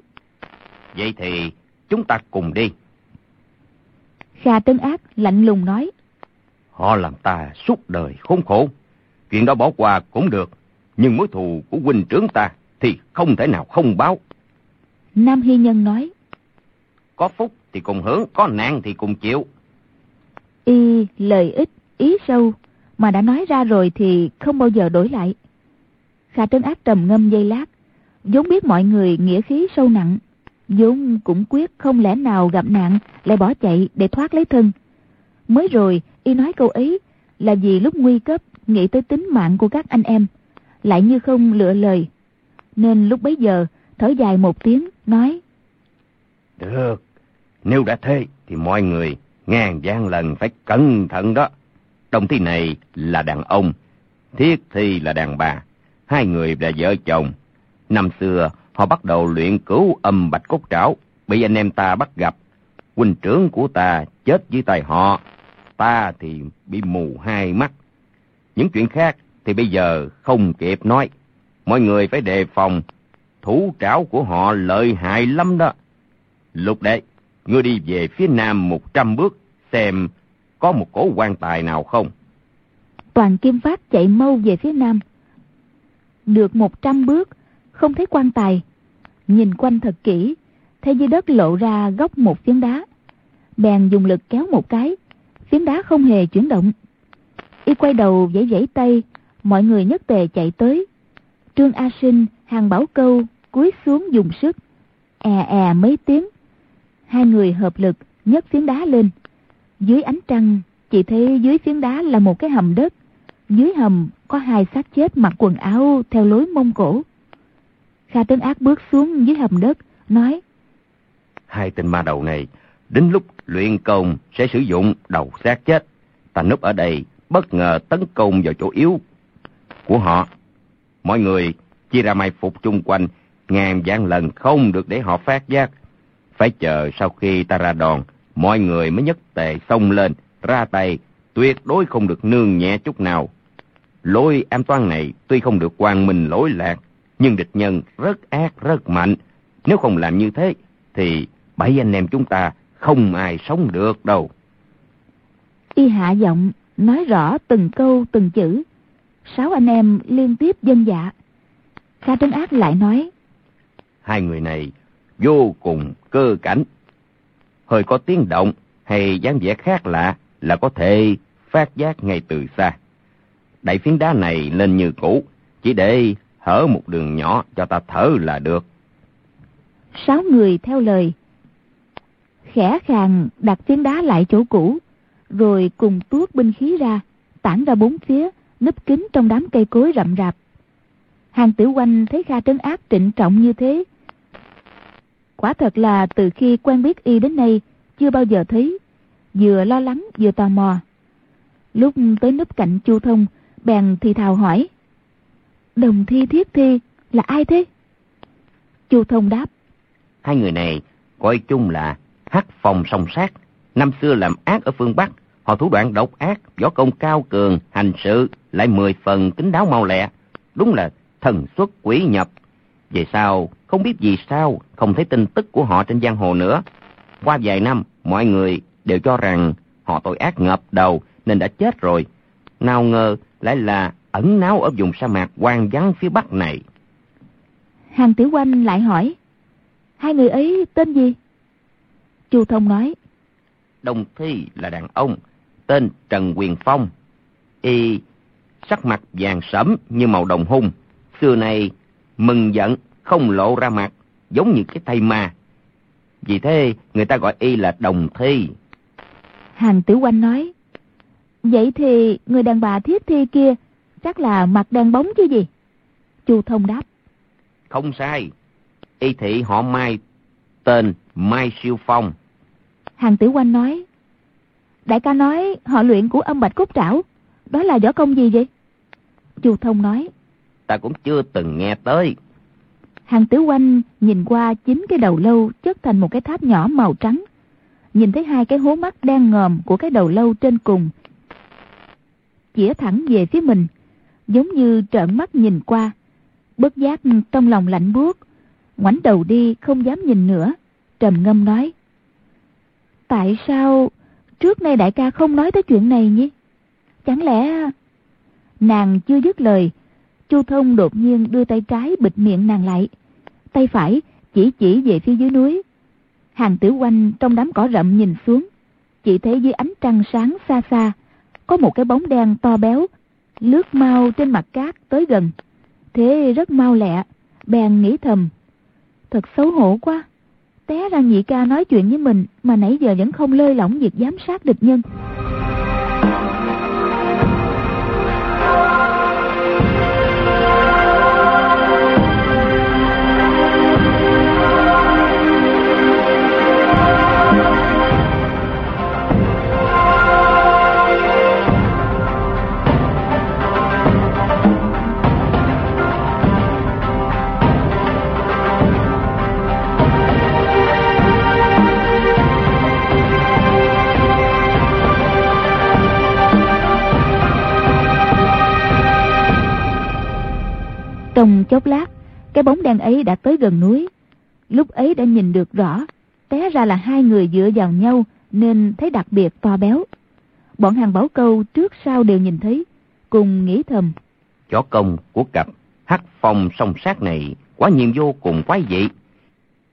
vậy thì chúng ta cùng đi. Kha Trấn Ác lạnh lùng nói: họ làm ta suốt đời khốn khổ, chuyện đó bỏ qua cũng được, nhưng mối thù của huynh trưởng ta thì không thể nào không báo. Nam Hy Nhân nói: có phúc thì cùng hưởng, có nạn thì cùng chịu. Y lời ít ý sâu, mà đã nói ra rồi thì không bao giờ đổi lại. Kha Trấn Ác trầm ngâm giây lát, vốn biết mọi người nghĩa khí sâu nặng, vốn cũng quyết không lẽ nào gặp nạn lại bỏ chạy để thoát lấy thân. Mới rồi y nói câu ấy là vì lúc nguy cấp nghĩ tới tính mạng của các anh em, lại như không lựa lời, nên lúc bấy giờ thở dài một tiếng nói: được, nếu đã thế thì mọi người ngàn vạn lần phải cẩn thận đó. Đồng Thi này là đàn ông, Thiết Thi là đàn bà, hai người là vợ chồng. Năm xưa họ bắt đầu luyện Cửu Âm Bạch Cốt Trảo, bị anh em ta bắt gặp. Huynh trưởng của ta chết dưới tay họ, ta thì bị mù hai mắt. Những chuyện khác thì bây giờ không kịp nói. Mọi người phải đề phòng, thủ trảo của họ lợi hại lắm đó. Lục đệ, ngươi đi về phía nam một trăm bước xem có một cổ quan tài nào không. Toàn Kim Phát chạy mau về phía nam. Được một trăm bước, không thấy quan tài. Nhìn quanh thật kỹ, thấy dưới đất lộ ra góc một phiến đá. Bèn dùng lực kéo một cái, phiến đá không hề chuyển động. Y quay đầu vẫy vẫy tay, mọi người nhất tề chạy tới. Trương A Sinh, Hàn Bảo Câu cúi xuống dùng sức, è è mấy tiếng. Hai người hợp lực nhấc phiến đá lên. Dưới ánh trăng, chỉ thấy dưới phiến đá là một cái hầm đất. Dưới hầm có hai xác chết mặc quần áo theo lối Mông Cổ. Kha Trấn Ác bước xuống dưới hầm đất, nói: Hai tên ma đầu này đến lúc luyện công sẽ sử dụng đầu xác chết. Ta núp ở đây bất ngờ tấn công vào chỗ yếu của họ. Mọi người chia ra mai phục chung quanh, ngàn vạn lần không được để họ phát giác. Phải chờ sau khi ta ra đòn, mọi người mới nhất tề xông lên, ra tay, tuyệt đối không được nương nhẹ chút nào. Lối am toan này tuy không được quang minh lỗi lạc, nhưng địch nhân rất ác, rất mạnh. Nếu không làm như thế, thì bảy anh em chúng ta không ai sống được đâu. Y hạ giọng, nói rõ từng câu từng chữ. Sáu anh em liên tiếp vâng dạ. Kha Trấn Ác lại nói: Hai người này vô cùng cơ cảnh, hơi có tiếng động hay dáng vẻ khác lạ là có thể phát giác ngay từ xa. Đẩy phiến đá này lên như cũ, chỉ để hở một đường nhỏ cho ta thở là được. Sáu người theo lời, khẽ khàng đặt phiến đá lại chỗ cũ, rồi cùng tuốt binh khí ra, tản ra bốn phía, núp kín trong đám cây cối rậm rạp. Hàn Tiểu Oanh thấy Kha Trấn Ác trịnh trọng như thế, quả thật là từ khi quen biết y đến nay chưa bao giờ thấy, vừa lo lắng vừa tò mò. Lúc tới núp cạnh Chu Thông, bèn thì thào hỏi: Đồng Thi, Thiết Thi là ai thế? Chu Thông đáp: Hai người này coi chung là Hắc Phong Song Sát, năm xưa làm ác ở phương Bắc. Họ thủ đoạn độc ác, võ công cao cường, hành sự lại mười phần kín đáo mau lẹ, đúng là thần xuất quỷ nhập. Về sau không biết vì sao không thấy tin tức của họ trên giang hồ nữa. Qua vài năm, mọi người đều cho rằng họ tội ác ngập đầu nên đã chết rồi, nào ngờ lại là ẩn náu ở vùng sa mạc hoang vắng phía bắc này. Hàn Tiểu Oanh lại hỏi: Hai người ấy tên gì? Chu Thông nói: Đồng Thi là đàn ông, tên Trần Quyền Phong, y sắc mặt vàng sẫm như màu đồng hung, xưa nay mừng giận không lộ ra mặt, giống như cái thây ma, vì thế người ta gọi y là Đồng Thi. Hàn Tiểu Oanh nói: Vậy thì người đàn bà Thiết Thi kia chắc là mặt đen bóng chứ gì? Chu Thông đáp: Không sai, y thị họ Mai, tên Mai Siêu Phong. Hàn Tiểu Oanh nói: Đại ca nói họ luyện của âm bạch cốt trảo, đó là võ công gì vậy? Chu Thông nói: Ta cũng chưa từng nghe tới. Hàn Tiểu Oanh nhìn qua chín cái đầu lâu chất thành một cái tháp nhỏ màu trắng, nhìn thấy hai cái hố mắt đen ngòm của cái đầu lâu trên cùng chĩa thẳng về phía mình, giống như trợn mắt nhìn qua, bất giác trong lòng lạnh buốt, ngoảnh đầu đi không dám nhìn nữa, trầm ngâm nói: Tại sao trước nay đại ca không nói tới chuyện này nhỉ? Chẳng lẽ... Nàng chưa dứt lời, Chu Thông đột nhiên đưa tay trái bịt miệng nàng lại, tay phải chỉ chỉ về phía dưới núi. Hàn Tiểu Oanh trong đám cỏ rậm nhìn xuống, chỉ thấy dưới ánh trăng sáng xa xa có một cái bóng đen to béo lướt mau trên mặt cát tới gần. Thế rất mau lẹ, bèn nghĩ thầm: Thật xấu hổ quá, té ra nhị ca nói chuyện với mình mà nãy giờ vẫn không lơi lỏng việc giám sát địch nhân. chốc lát, cái bóng đen ấy đã tới gần núi. Lúc ấy đã nhìn được rõ, té ra là hai người dựa vào nhau nên thấy đặc biệt to béo. Bọn Hàn Bảo Câu trước sau đều nhìn thấy, cùng nghĩ thầm: Võ công của cặp Hắc Phong Song Sát này quá nhiên vô cùng quái dị.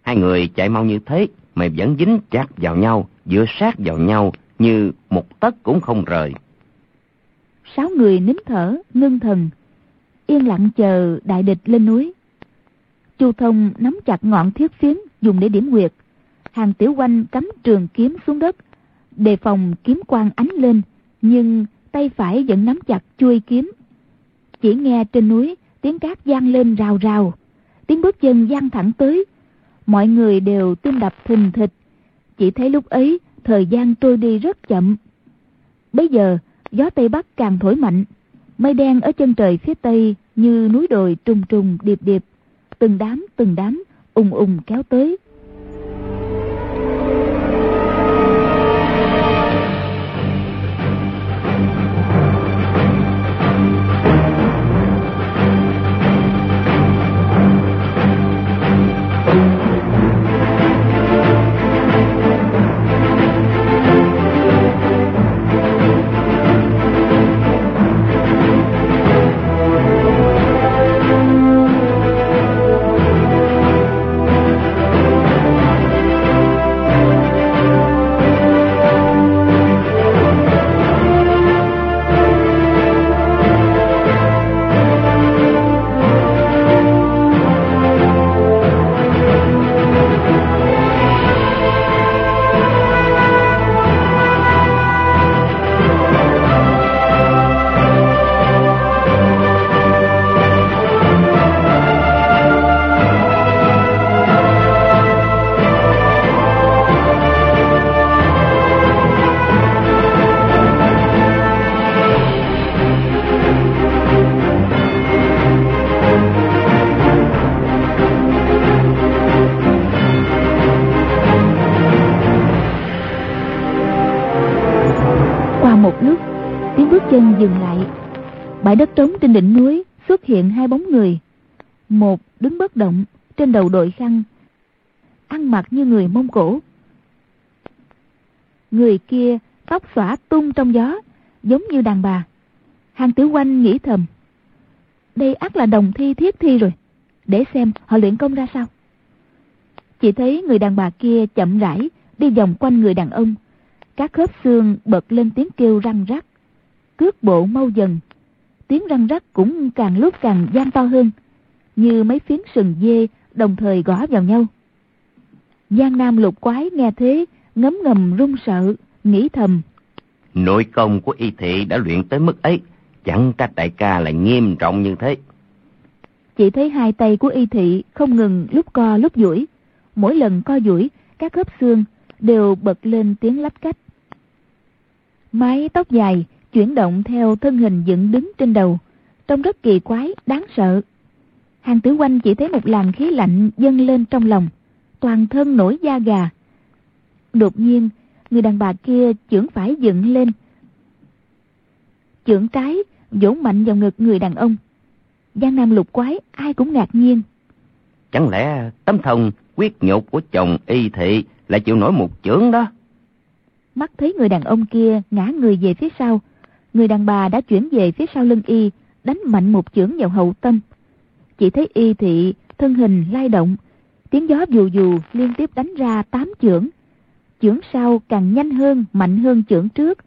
Hai người chạy mau như thế mà vẫn dính chặt vào nhau, dựa sát vào nhau như một tấc cũng không rời. Sáu người nín thở, ngưng thần, yên lặng chờ đại địch lên núi. Chu Thông nắm chặt ngọn thiết phiến dùng để điểm huyệt, Hàn Tiểu Oanh cắm trường kiếm xuống đất, đề phòng kiếm quang ánh lên, nhưng tay phải vẫn nắm chặt chuôi kiếm. Chỉ nghe trên núi tiếng cát vang lên rào rào, tiếng bước chân vang thẳng tới. Mọi người đều tim đập thình thịch, chỉ thấy lúc ấy thời gian trôi đi rất chậm. Bây giờ gió Tây Bắc càng thổi mạnh, mây đen ở chân trời phía Tây như núi đồi trùng trùng điệp điệp, từng đám từng đám ùng ùng kéo tới. Chân dừng lại, bãi đất trống trên đỉnh núi xuất hiện hai bóng người. Một đứng bất động, trên đầu đội khăn, ăn mặc như người Mông Cổ. Người kia tóc xõa tung trong gió, giống như đàn bà. Hàn Tiểu Oanh nghĩ thầm: Đây ắt là Đồng Thi Thiết Thi rồi, để xem họ luyện công ra sao. Chỉ thấy người đàn bà kia chậm rãi đi vòng quanh người đàn ông, các khớp xương bật lên tiếng kêu răng rắc. Cước bộ mau dần, tiếng răng rắc cũng càng lúc càng vang to hơn, như mấy phiến sừng dê đồng thời gõ vào nhau. Giang Nam Lục Quái nghe thế ngấm ngầm run sợ, nghĩ thầm: Nội công của y thị đã luyện tới mức ấy, chẳng trách đại ca lại nghiêm trọng như thế. Chỉ thấy hai tay của y thị không ngừng lúc co lúc duỗi, mỗi lần co duỗi các khớp xương đều bật lên tiếng lách cách. Mái tóc dài chuyển động theo thân hình dựng đứng trên đầu, trông rất kỳ quái, đáng sợ. Hàn Tử Oanh chỉ thấy một làn khí lạnh dâng lên trong lòng, toàn thân nổi da gà. Đột nhiên, người đàn bà kia chưởng phải dựng lên, chưởng trái vỗ mạnh vào ngực người đàn ông. Giang Nam Lục Quái ai cũng ngạc nhiên. Chẳng lẽ tấm thân quyết nhục của chồng y thị lại chịu nổi một chưởng đó? Mắt thấy người đàn ông kia ngã người về phía sau, người đàn bà đã chuyển về phía sau lưng y, đánh mạnh một chưởng vào hậu tâm. Chỉ thấy y thị thân hình lay động, tiếng gió vù vù liên tiếp đánh ra tám chưởng. Chưởng sau càng nhanh hơn, mạnh hơn chưởng trước,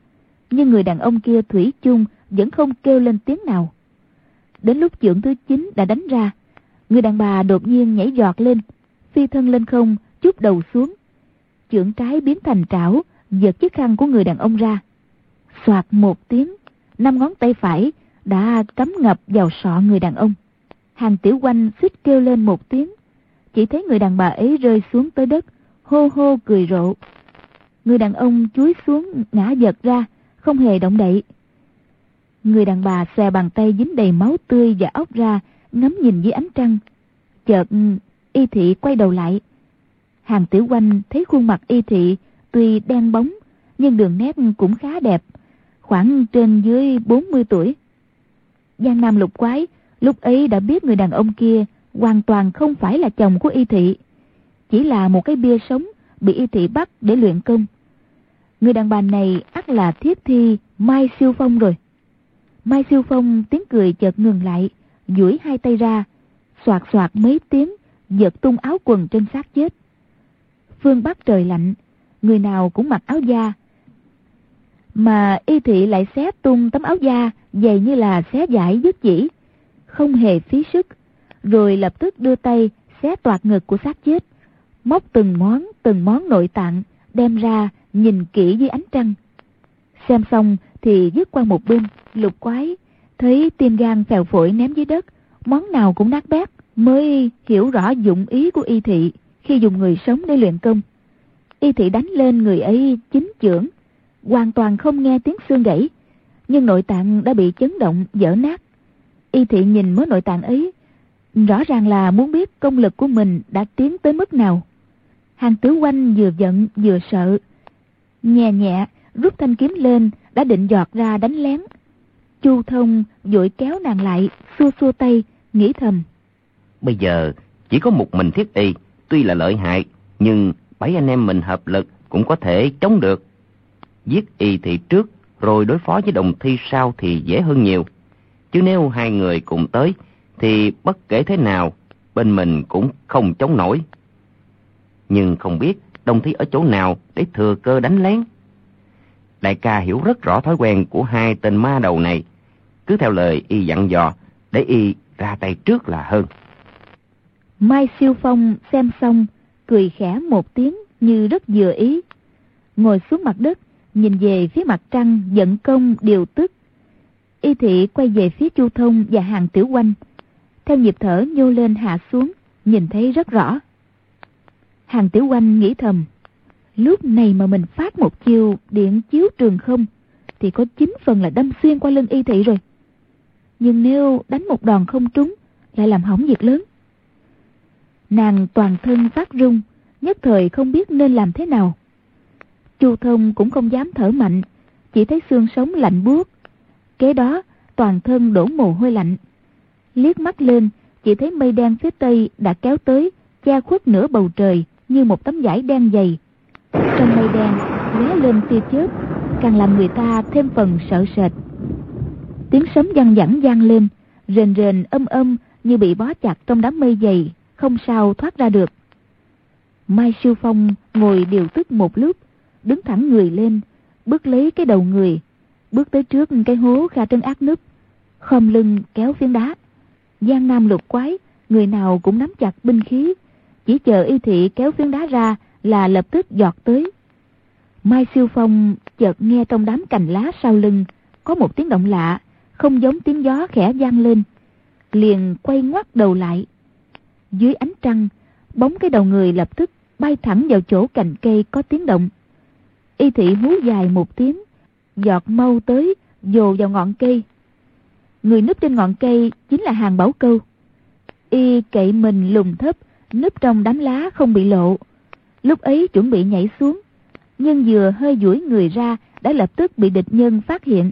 nhưng người đàn ông kia thủy chung vẫn không kêu lên tiếng nào. Đến lúc chưởng thứ chín đã đánh ra, người đàn bà đột nhiên nhảy giọt lên, phi thân lên không, chúc đầu xuống. Chưởng trái biến thành trảo, giật chiếc khăn của người đàn ông ra. Soạt một tiếng, năm ngón tay phải đã cắm ngập vào sọ người đàn ông. Hàn Tiểu Oanh xích kêu lên một tiếng, chỉ thấy người đàn bà ấy rơi xuống tới đất, hô hô cười rộ. Người đàn ông chúi xuống ngã vật ra, không hề động đậy. Người đàn bà xòe bàn tay dính đầy máu tươi và óc ra, ngắm nhìn dưới ánh trăng. Chợt y thị quay đầu lại. Hàn Tiểu Oanh thấy khuôn mặt y thị tuy đen bóng nhưng đường nét cũng khá đẹp, khoảng trên dưới bốn mươi tuổi. Giang Nam Lục Quái Lúc ấy đã biết người đàn ông kia hoàn toàn không phải là chồng của Y Thị, chỉ là một cái bia sống bị Y Thị bắt để luyện công. Người đàn bà này ắt là Thiết Thi Mai Siêu Phong rồi. Mai Siêu Phong tiếng cười chợt ngừng lại, duỗi hai tay ra, xoạt xoạt mấy tiếng, giật tung áo quần trên xác chết. Phương Bắc trời lạnh, người nào cũng mặc áo da, mà Y Thị lại xé tung tấm áo da dày như là xé giải dứt chỉ, không hề phí sức, rồi lập tức đưa tay xé toạc ngực của xác chết, móc từng món từng món nội tạng đem ra nhìn kỹ dưới ánh trăng. Xem xong thì dứt qua một bên. Lục Quái thấy tim gan phèo phổi ném dưới đất, món nào cũng nát bét, mới hiểu rõ dụng ý của Y Thị khi dùng người sống để luyện công. Y Thị đánh lên người ấy chín chưởng, hoàn toàn không nghe tiếng xương gãy, nhưng nội tạng đã bị chấn động vỡ nát. Y Thị nhìn mớ nội tạng ấy, rõ ràng là muốn biết công lực của mình đã tiến tới mức nào. Hàn Tiểu Oanh vừa giận vừa sợ, nhẹ nhẹ rút thanh kiếm lên, đã định giọt ra đánh lén. Chu Thông vội kéo nàng lại, xua xua tay, nghĩ thầm: bây giờ chỉ có một mình Thiết Y, tuy là lợi hại, nhưng bảy anh em mình hợp lực cũng có thể chống được. Giết Y Thị trước, rồi đối phó với Đồng Thi sau thì dễ hơn nhiều. Chứ nếu hai người cùng tới, thì bất kể thế nào, bên mình cũng không chống nổi. Nhưng không biết Đồng Thi ở chỗ nào để thừa cơ đánh lén. Đại ca hiểu rất rõ thói quen của hai tên ma đầu này, cứ theo lời y dặn dò, để y ra tay trước là hơn. Mai Siêu Phong xem xong, cười khẽ một tiếng như rất vừa ý, ngồi xuống mặt đất, nhìn về phía mặt trăng vận công điều tức. Y Thị quay về phía Chu Thông và Hàn Tiểu Oanh, theo nhịp thở nhô lên hạ xuống, nhìn thấy rất rõ. Hàn Tiểu Oanh nghĩ thầm: lúc này mà mình phát một chiêu điện chiếu trường không thì có chín phần là đâm xuyên qua lưng Y Thị rồi. Nhưng nếu đánh một đòn không trúng lại làm hỏng việc lớn. Nàng toàn thân phát run, nhất thời không biết nên làm thế nào. Chu Thông cũng không dám thở mạnh, chỉ thấy xương sống lạnh buốt, kế đó toàn thân đổ mồ hôi lạnh. Liếc mắt lên, chỉ thấy mây đen phía tây đã kéo tới, che khuất nửa bầu trời như một tấm vải đen dày. Trong mây đen lóe lên tia chớp, càng làm người ta thêm phần sợ sệt. Tiếng sấm văng vẳng vang lên, rền rền âm âm như bị bó chặt trong đám mây dày, không sao thoát ra được. Mai Siêu Phong ngồi điều tức một lúc, đứng thẳng người lên, bước lấy cái đầu người, bước tới trước cái hố Kha Trấn Ác núp, khom lưng kéo phiến đá. Giang Nam Lục Quái người nào cũng nắm chặt binh khí, chỉ chờ Y Thị kéo phiến đá ra là lập tức giọt tới. Mai Siêu Phong chợt nghe trong đám cành lá sau lưng có một tiếng động lạ, không giống tiếng gió khẽ vang lên, liền quay ngoắt đầu lại. Dưới ánh trăng, bóng cái đầu người lập tức bay thẳng vào chỗ cành cây có tiếng động. Y Thị hú dài một tiếng, giọt mau tới, vồ vào ngọn cây. Người núp trên ngọn cây chính là Hàn Bảo Câu. Y cậy mình lùn thấp, núp trong đám lá không bị lộ. Lúc ấy chuẩn bị nhảy xuống, nhưng vừa hơi duỗi người ra đã lập tức bị địch nhân phát hiện.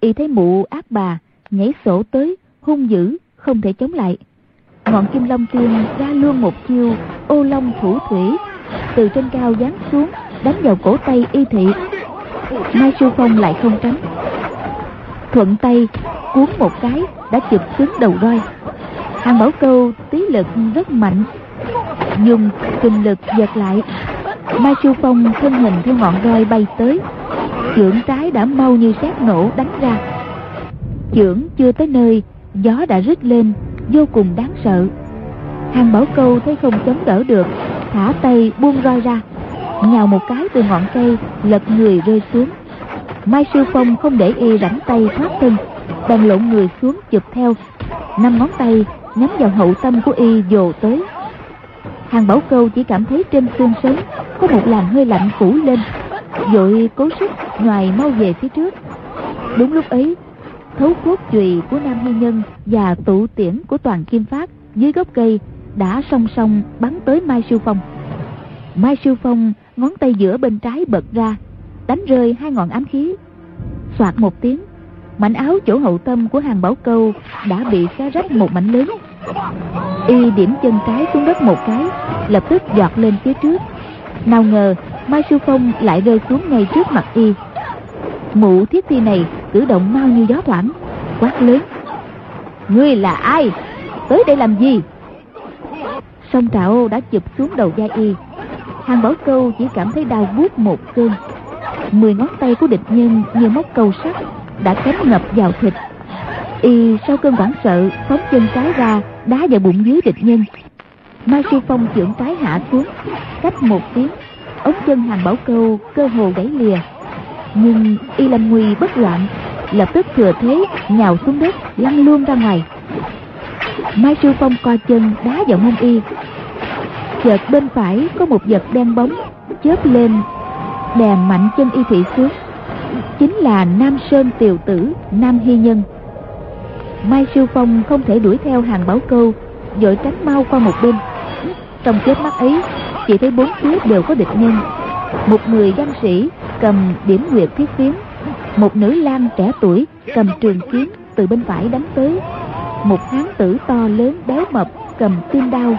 Y thấy mụ ác bà nhảy sổ tới, hung dữ không thể chống lại. Ngọn kim long tiên ra luôn một chiêu ô long thủ thủy, từ trên cao giáng xuống đánh vào cổ tay Y Thị. Mai Siêu Phong lại không tránh, thuận tay cuốn một cái đã chụp xuống đầu roi. Hàn Bảo Câu tí lực rất mạnh, dùng kinh lực giật lại. Mai Siêu Phong thân hình theo ngọn roi bay tới, chưởng trái đã mau như sét nổ đánh ra. Chưởng chưa tới nơi, gió đã rít lên vô cùng đáng sợ. Hàn Bảo Câu thấy không chống đỡ được, thả tay buông roi ra, nhào một cái từ ngọn cây lật người rơi xuống. Mai Siêu Phong không để y rảnh tay thoát thân, bèn lộn người xuống chụp theo, năm ngón tay nhắm vào hậu tâm của y vồ tới. Hàn Bảo Câu chỉ cảm thấy trên xương sống có một làn hơi lạnh phủ lên, vội cố sức nhoài mau về phía trước. Đúng lúc ấy, thấu cốt chùy của Nam Hy Nhân và tụ tiễn của Toàn Kim Phát dưới gốc cây đã song song bắn tới Mai Siêu Phong. Mai Siêu Phong ngón tay giữa bên trái bật ra, đánh rơi hai ngọn ám khí. Soạt một tiếng, mảnh áo chỗ hậu tâm của Hàn Bảo Câu đã bị xé rách một mảnh lớn. Y điểm chân trái xuống đất một cái, lập tức giọt lên phía trước. Nào ngờ Mai Siêu Phong lại rơi xuống ngay trước mặt y. Mụ Thiết Thi này cử động mau như gió thoảng, quát lớn: "Ngươi là ai? Tới đây làm gì?" Song trảo đã chụp xuống đầu vai y. Hàn Bảo Câu chỉ cảm thấy đau buốt một cơn. Mười ngón tay của địch nhân như móc câu sắt đã cắm ngập vào thịt. Y sau cơn hoảng sợ phóng chân trái ra đá vào bụng dưới địch nhân. Mai Siêu Phong chưởng trái hạ xuống, cách một tiếng, ống chân Hàn Bảo Câu cơ hồ gãy lìa. Nhưng y lâm nguy bất loạn, lập tức thừa thế nhào xuống đất, lăn luôn ra ngoài. Mai Siêu Phong co chân đá vào mông y. Chợt bên phải có một vật đen bóng chớp lên, đè mạnh chân y thị xuống. Chính là Nam Sơn Tiều Tử Nam Hy Nhân. Mai Siêu Phong không thể đuổi theo Hàn Bảo Câu, vội tránh mau qua một bên. Trong chớp mắt ấy, chỉ thấy bốn phía đều có địch nhân. Một người văn sĩ cầm điểm nguyệt thiết phiến, một nữ lang trẻ tuổi cầm trường kiếm từ bên phải đánh tới, một hán tử to lớn béo mập cầm kim đao,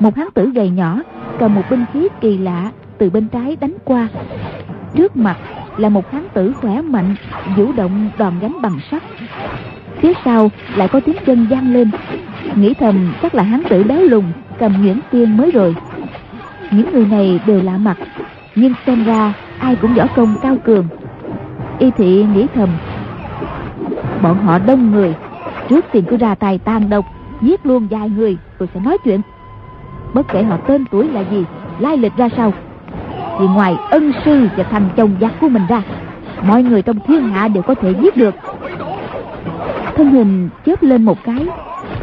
một hán tử gầy nhỏ cầm một binh khí kỳ lạ từ bên trái đánh qua. Trước mặt là một hán tử khỏe mạnh vũ động đòn gánh bằng sắt. Phía sau lại có tiếng chân vang lên, nghĩ thầm chắc là hán tử béo lùn cầm nhuyễn tiên mới rồi. Những người này đều lạ mặt, nhưng xem ra ai cũng võ công cao cường. Y thị nghĩ thầm, bọn họ đông người, trước tiên cứ ra tay tàn độc, giết luôn vài người rồi sẽ nói chuyện. Bất kể họ tên tuổi là gì, lai lịch ra sao, thì ngoài ân sư và thằng chồng giặc của mình ra, mọi người trong thiên hạ đều có thể giết được. Thân hình chớp lên một cái,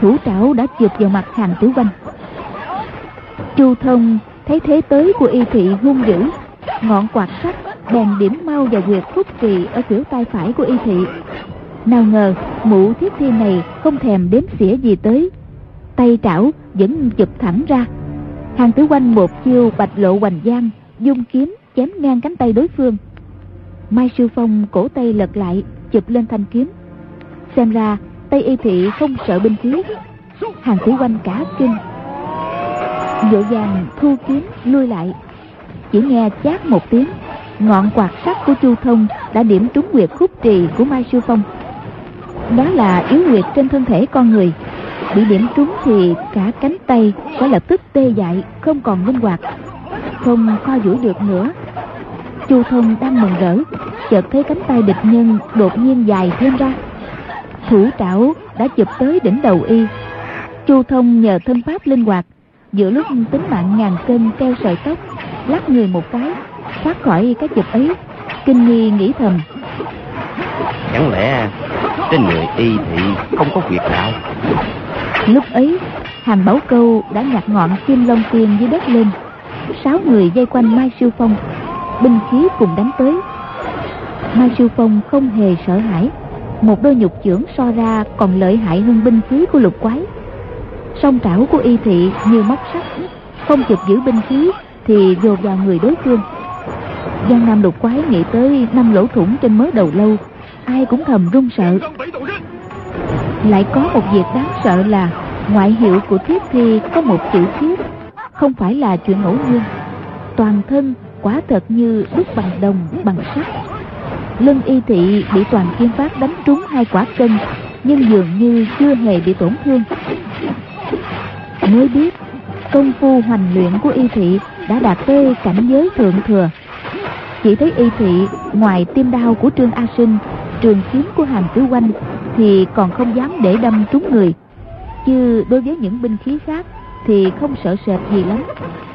thủ trảo đã chụp vào mặt Hàn Tiểu Oanh. Chu Thông thấy thế tới của y thị hung dữ, ngọn quạt sắt bèn điểm mau vào huyệt phúc kỳ ở khuỷu tay phải của y thị. Nào ngờ mụ Thiết Thi này không thèm đếm xỉa gì tới, tay trảo vẫn chụp thẳng ra. Hàn Tiểu Oanh một chiêu bạch lộ hoành giang, dung kiếm chém ngang cánh tay đối phương. Mai Siêu Phong cổ tay lật lại, chụp lên thanh kiếm. Xem ra tay y thị không sợ binh khí. Hàn Tiểu Oanh cả kinh, vội vàng thu kiếm lui lại. Chỉ nghe chát một tiếng, ngọn quạt sắt của Chu Thông đã điểm trúng huyệt khúc trì của Mai Siêu Phong. Đó là yếu huyệt trên thân thể con người, bị điểm trúng thì cả cánh tay sẽ lập tức tê dại, không còn linh hoạt, không co duỗi được nữa. Chu Thông đang mừng rỡ, chợt thấy cánh tay địch nhân đột nhiên dài thêm ra, thủ trảo đã chụp tới đỉnh đầu y. Chu Thông nhờ thân pháp linh hoạt, giữa lúc tính mạng ngàn cân treo sợi tóc, lắc người một cái thoát khỏi cái chụp ấy. Kinh nghi nghĩ thầm, chẳng lẽ trên người y thì không có huyệt đạo. Lúc ấy Hàn Bảo Câu đã nhặt ngọn kim long tiên dưới đất lên. Sáu người vây quanh Mai Siêu Phong, binh khí cùng đánh tới. Mai Siêu Phong không hề sợ hãi, một đôi nhục chưởng so ra còn lợi hại hơn binh khí của lục quái. Song trảo của y thị như móc sắt, không chụp giữ binh khí thì dồn vào người đối phương. Giang Nam lục quái nghĩ tới năm lỗ thủng trên mớ đầu lâu, ai cũng thầm run sợ. Lại có một việc đáng sợ là ngoại hiệu của Thiết Thi có một chữ thiết, không phải là chuyện ngẫu nhiên. Toàn thân quả thật như đúc bằng đồng, bằng sắt. Lưng y thị bị Toàn Kim Phát đánh trúng hai quả cân, nhưng dường như chưa hề bị tổn thương. Mới biết công phu hoành luyện của y thị đã đạt tới cảnh giới thượng thừa. Chỉ thấy y thị ngoài tiêm đao của Trương A Sinh, trường kiếm của Hàn Tiểu Oanh thì còn không dám để đâm trúng người, chứ đối với những binh khí khác thì không sợ sệt gì lắm,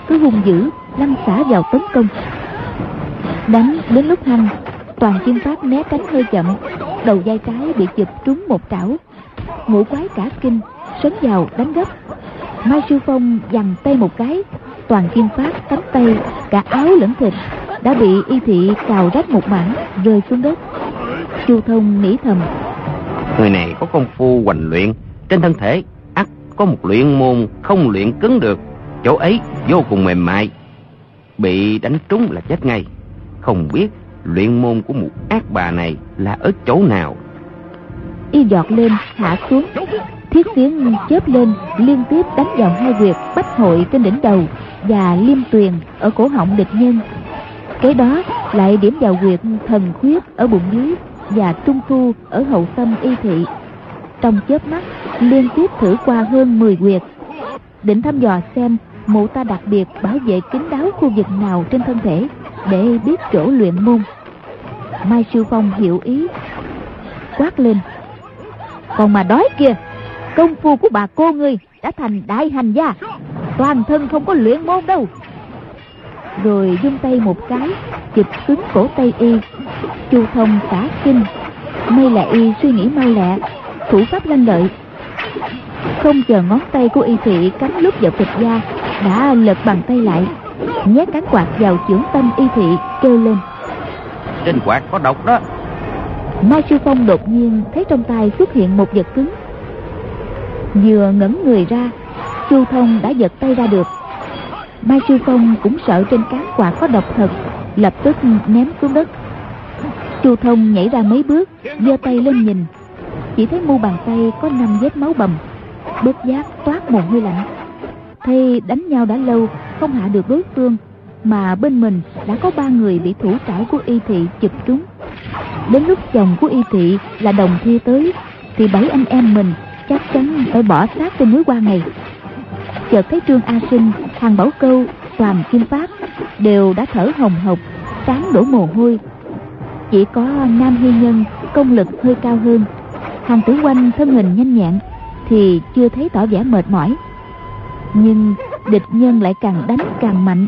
cứ hung dữ lăn xả vào tấn công. Đánh đến lúc hăng, Toàn Kim Phát né tránh hơi chậm, đầu vai trái bị chụp trúng một trảo. Ngũ quái cả kinh, sấn vào đánh gấp. Mai Siêu Phong giằng tay một cái, Toàn Kim Phát cánh tay cả áo lẫn thịt đã bị y thị cào rách một mảng, rơi xuống đất. Chu Thông nghĩ thầm, người này có công phu hoành luyện, trên thân thể ắt có một luyện môn không luyện cứng được, chỗ ấy vô cùng mềm mại, bị đánh trúng là chết ngay. Không biết luyện môn của mụ ác bà này là ở chỗ nào. y giọt lên hạ xuống, thiết phiến chớp lên liên tiếp đánh vào hai huyệt bách hội trên đỉnh đầu và liêm tuyền ở cổ họng địch nhân. Cái đó lại điểm vào huyệt thần khuyết ở bụng dưới và trung khu ở hậu tâm y thị. Trong chớp mắt liên tiếp thử qua hơn mười huyệt, định thăm dò xem mụ ta đặc biệt bảo vệ kín đáo khu vực nào trên thân thể để biết chỗ luyện môn. Mai Siêu Phong hiểu ý, quát lên: "Còn mà đói kìa, công phu của bà cô ngươi đã thành đại hành gia, toàn thân không có luyện môn đâu." Rồi vung tay một cái chụp cứng cổ tay y. Chu Thông cả kinh, may là y suy nghĩ mau lẹ, thủ pháp lanh lợi, không chờ ngón tay của y thị cắm lúc vào thịt da đã lật bàn tay lại, nhét cán quạt vào chưởng tâm y thị, kêu lên: "Trên quạt có độc đó." Mai Siêu Phong đột nhiên thấy trong tay xuất hiện một vật cứng, vừa ngẩng người ra, Chu Thông đã giật tay ra được. Mai Siêu Phong cũng sợ trên cán quạt có độc thật, lập tức ném xuống đất. Chu Thông nhảy ra mấy bước, giơ tay lên nhìn, chỉ thấy mu bàn tay có năm vết máu bầm, bất giác toát mồ hôi lạnh. Thấy đánh nhau đã lâu không hạ được đối phương, mà bên mình đã có ba người bị thủ trảo của y thị chụp trúng. Đến lúc chồng của y thị là Đồng Thi tới thì bảy anh em mình chắc chắn phải bỏ xác trên núi qua ngày. Chợt thấy Trương A Sinh, Hàn Bảo Câu, Toàn Kim Phát đều đã thở hồng hộc, trán đổ mồ hôi. Chỉ có Nam Hy Nhân công lực hơi cao hơn, Hàn Tiểu Oanh thân hình nhanh nhẹn thì chưa thấy tỏ vẻ mệt mỏi. Nhưng địch nhân lại càng đánh càng mạnh.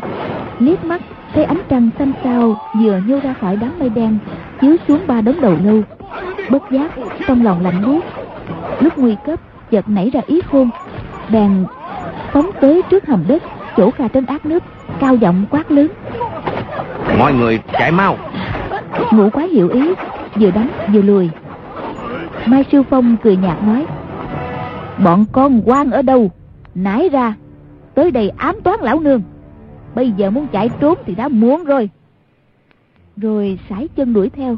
Liếc mắt thấy ánh trăng xanh xao vừa nhô ra khỏi đám mây đen, chiếu xuống ba đống đầu lâu. Bất giác trong lòng lạnh buốt, lúc nguy cấp chợt nảy ra ý khôn, bèn phóng tới trước hầm đất chỗ Kha Trấn Ác núp, cao giọng quát lớn: "Mọi người chạy mau!" Ngũ quái hiểu ý, vừa đánh vừa lùi. Mai Siêu Phong cười nhạt nói: "Bọn con quan ở đâu? Nãy ra tới đây ám toán lão nương, bây giờ muốn chạy trốn thì đã muộn rồi." Rồi sải chân đuổi theo.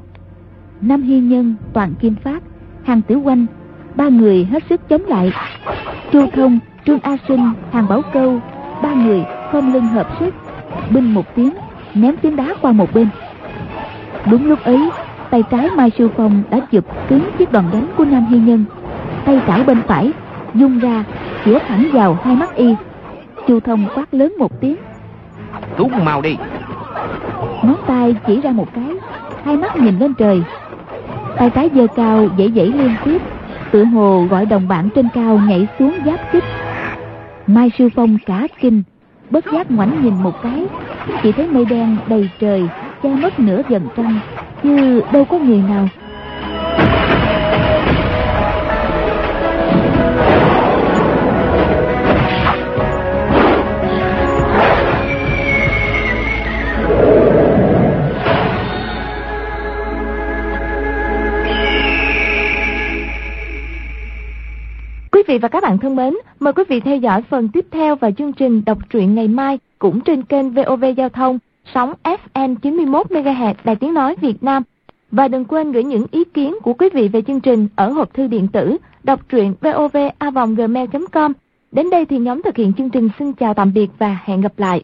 Nam Hy Nhân, Toàn Kim Phát, Hàn Tiểu Oanh, ba người hết sức chống lại. Chu Thông, Trương A Sinh, Hàn Bảo Câu, ba người không lưng hợp sức, binh một tiếng ném tiếng đá qua một bên. Đúng lúc ấy, tay trái Mai Siêu Phong đã chụp cứng chiếc đòn đánh của Nam Hy Nhân, tay chảo bên phải dung ra chĩa thẳng vào hai mắt y. Chu Thông quát lớn một tiếng: "Cứu mau đi!" Ngón tay chỉ ra một cái, hai mắt nhìn lên trời, tay trái giơ cao dãy dãy liên tiếp, tự hồ gọi đồng bạn trên cao nhảy xuống giáp kích. Mai Siêu Phong cả kinh, bất giác ngoảnh nhìn một cái, chỉ thấy mây đen đầy trời che mất nửa dần trăng, chứ đâu có người nào. Quý vị và các bạn thân mến, mời quý vị theo dõi phần tiếp theo và chương trình đọc truyện ngày mai cũng trên kênh vê o vê Giao thông, sóng ép em chín mươi mốt mê ga héc Đài Tiếng Nói Việt Nam. Và đừng quên gửi những ý kiến của quý vị về chương trình ở hộp thư điện tử đọc truyện vê o vê a vòng gmail chấm com. Đến đây thì nhóm thực hiện chương trình xin chào tạm biệt và hẹn gặp lại.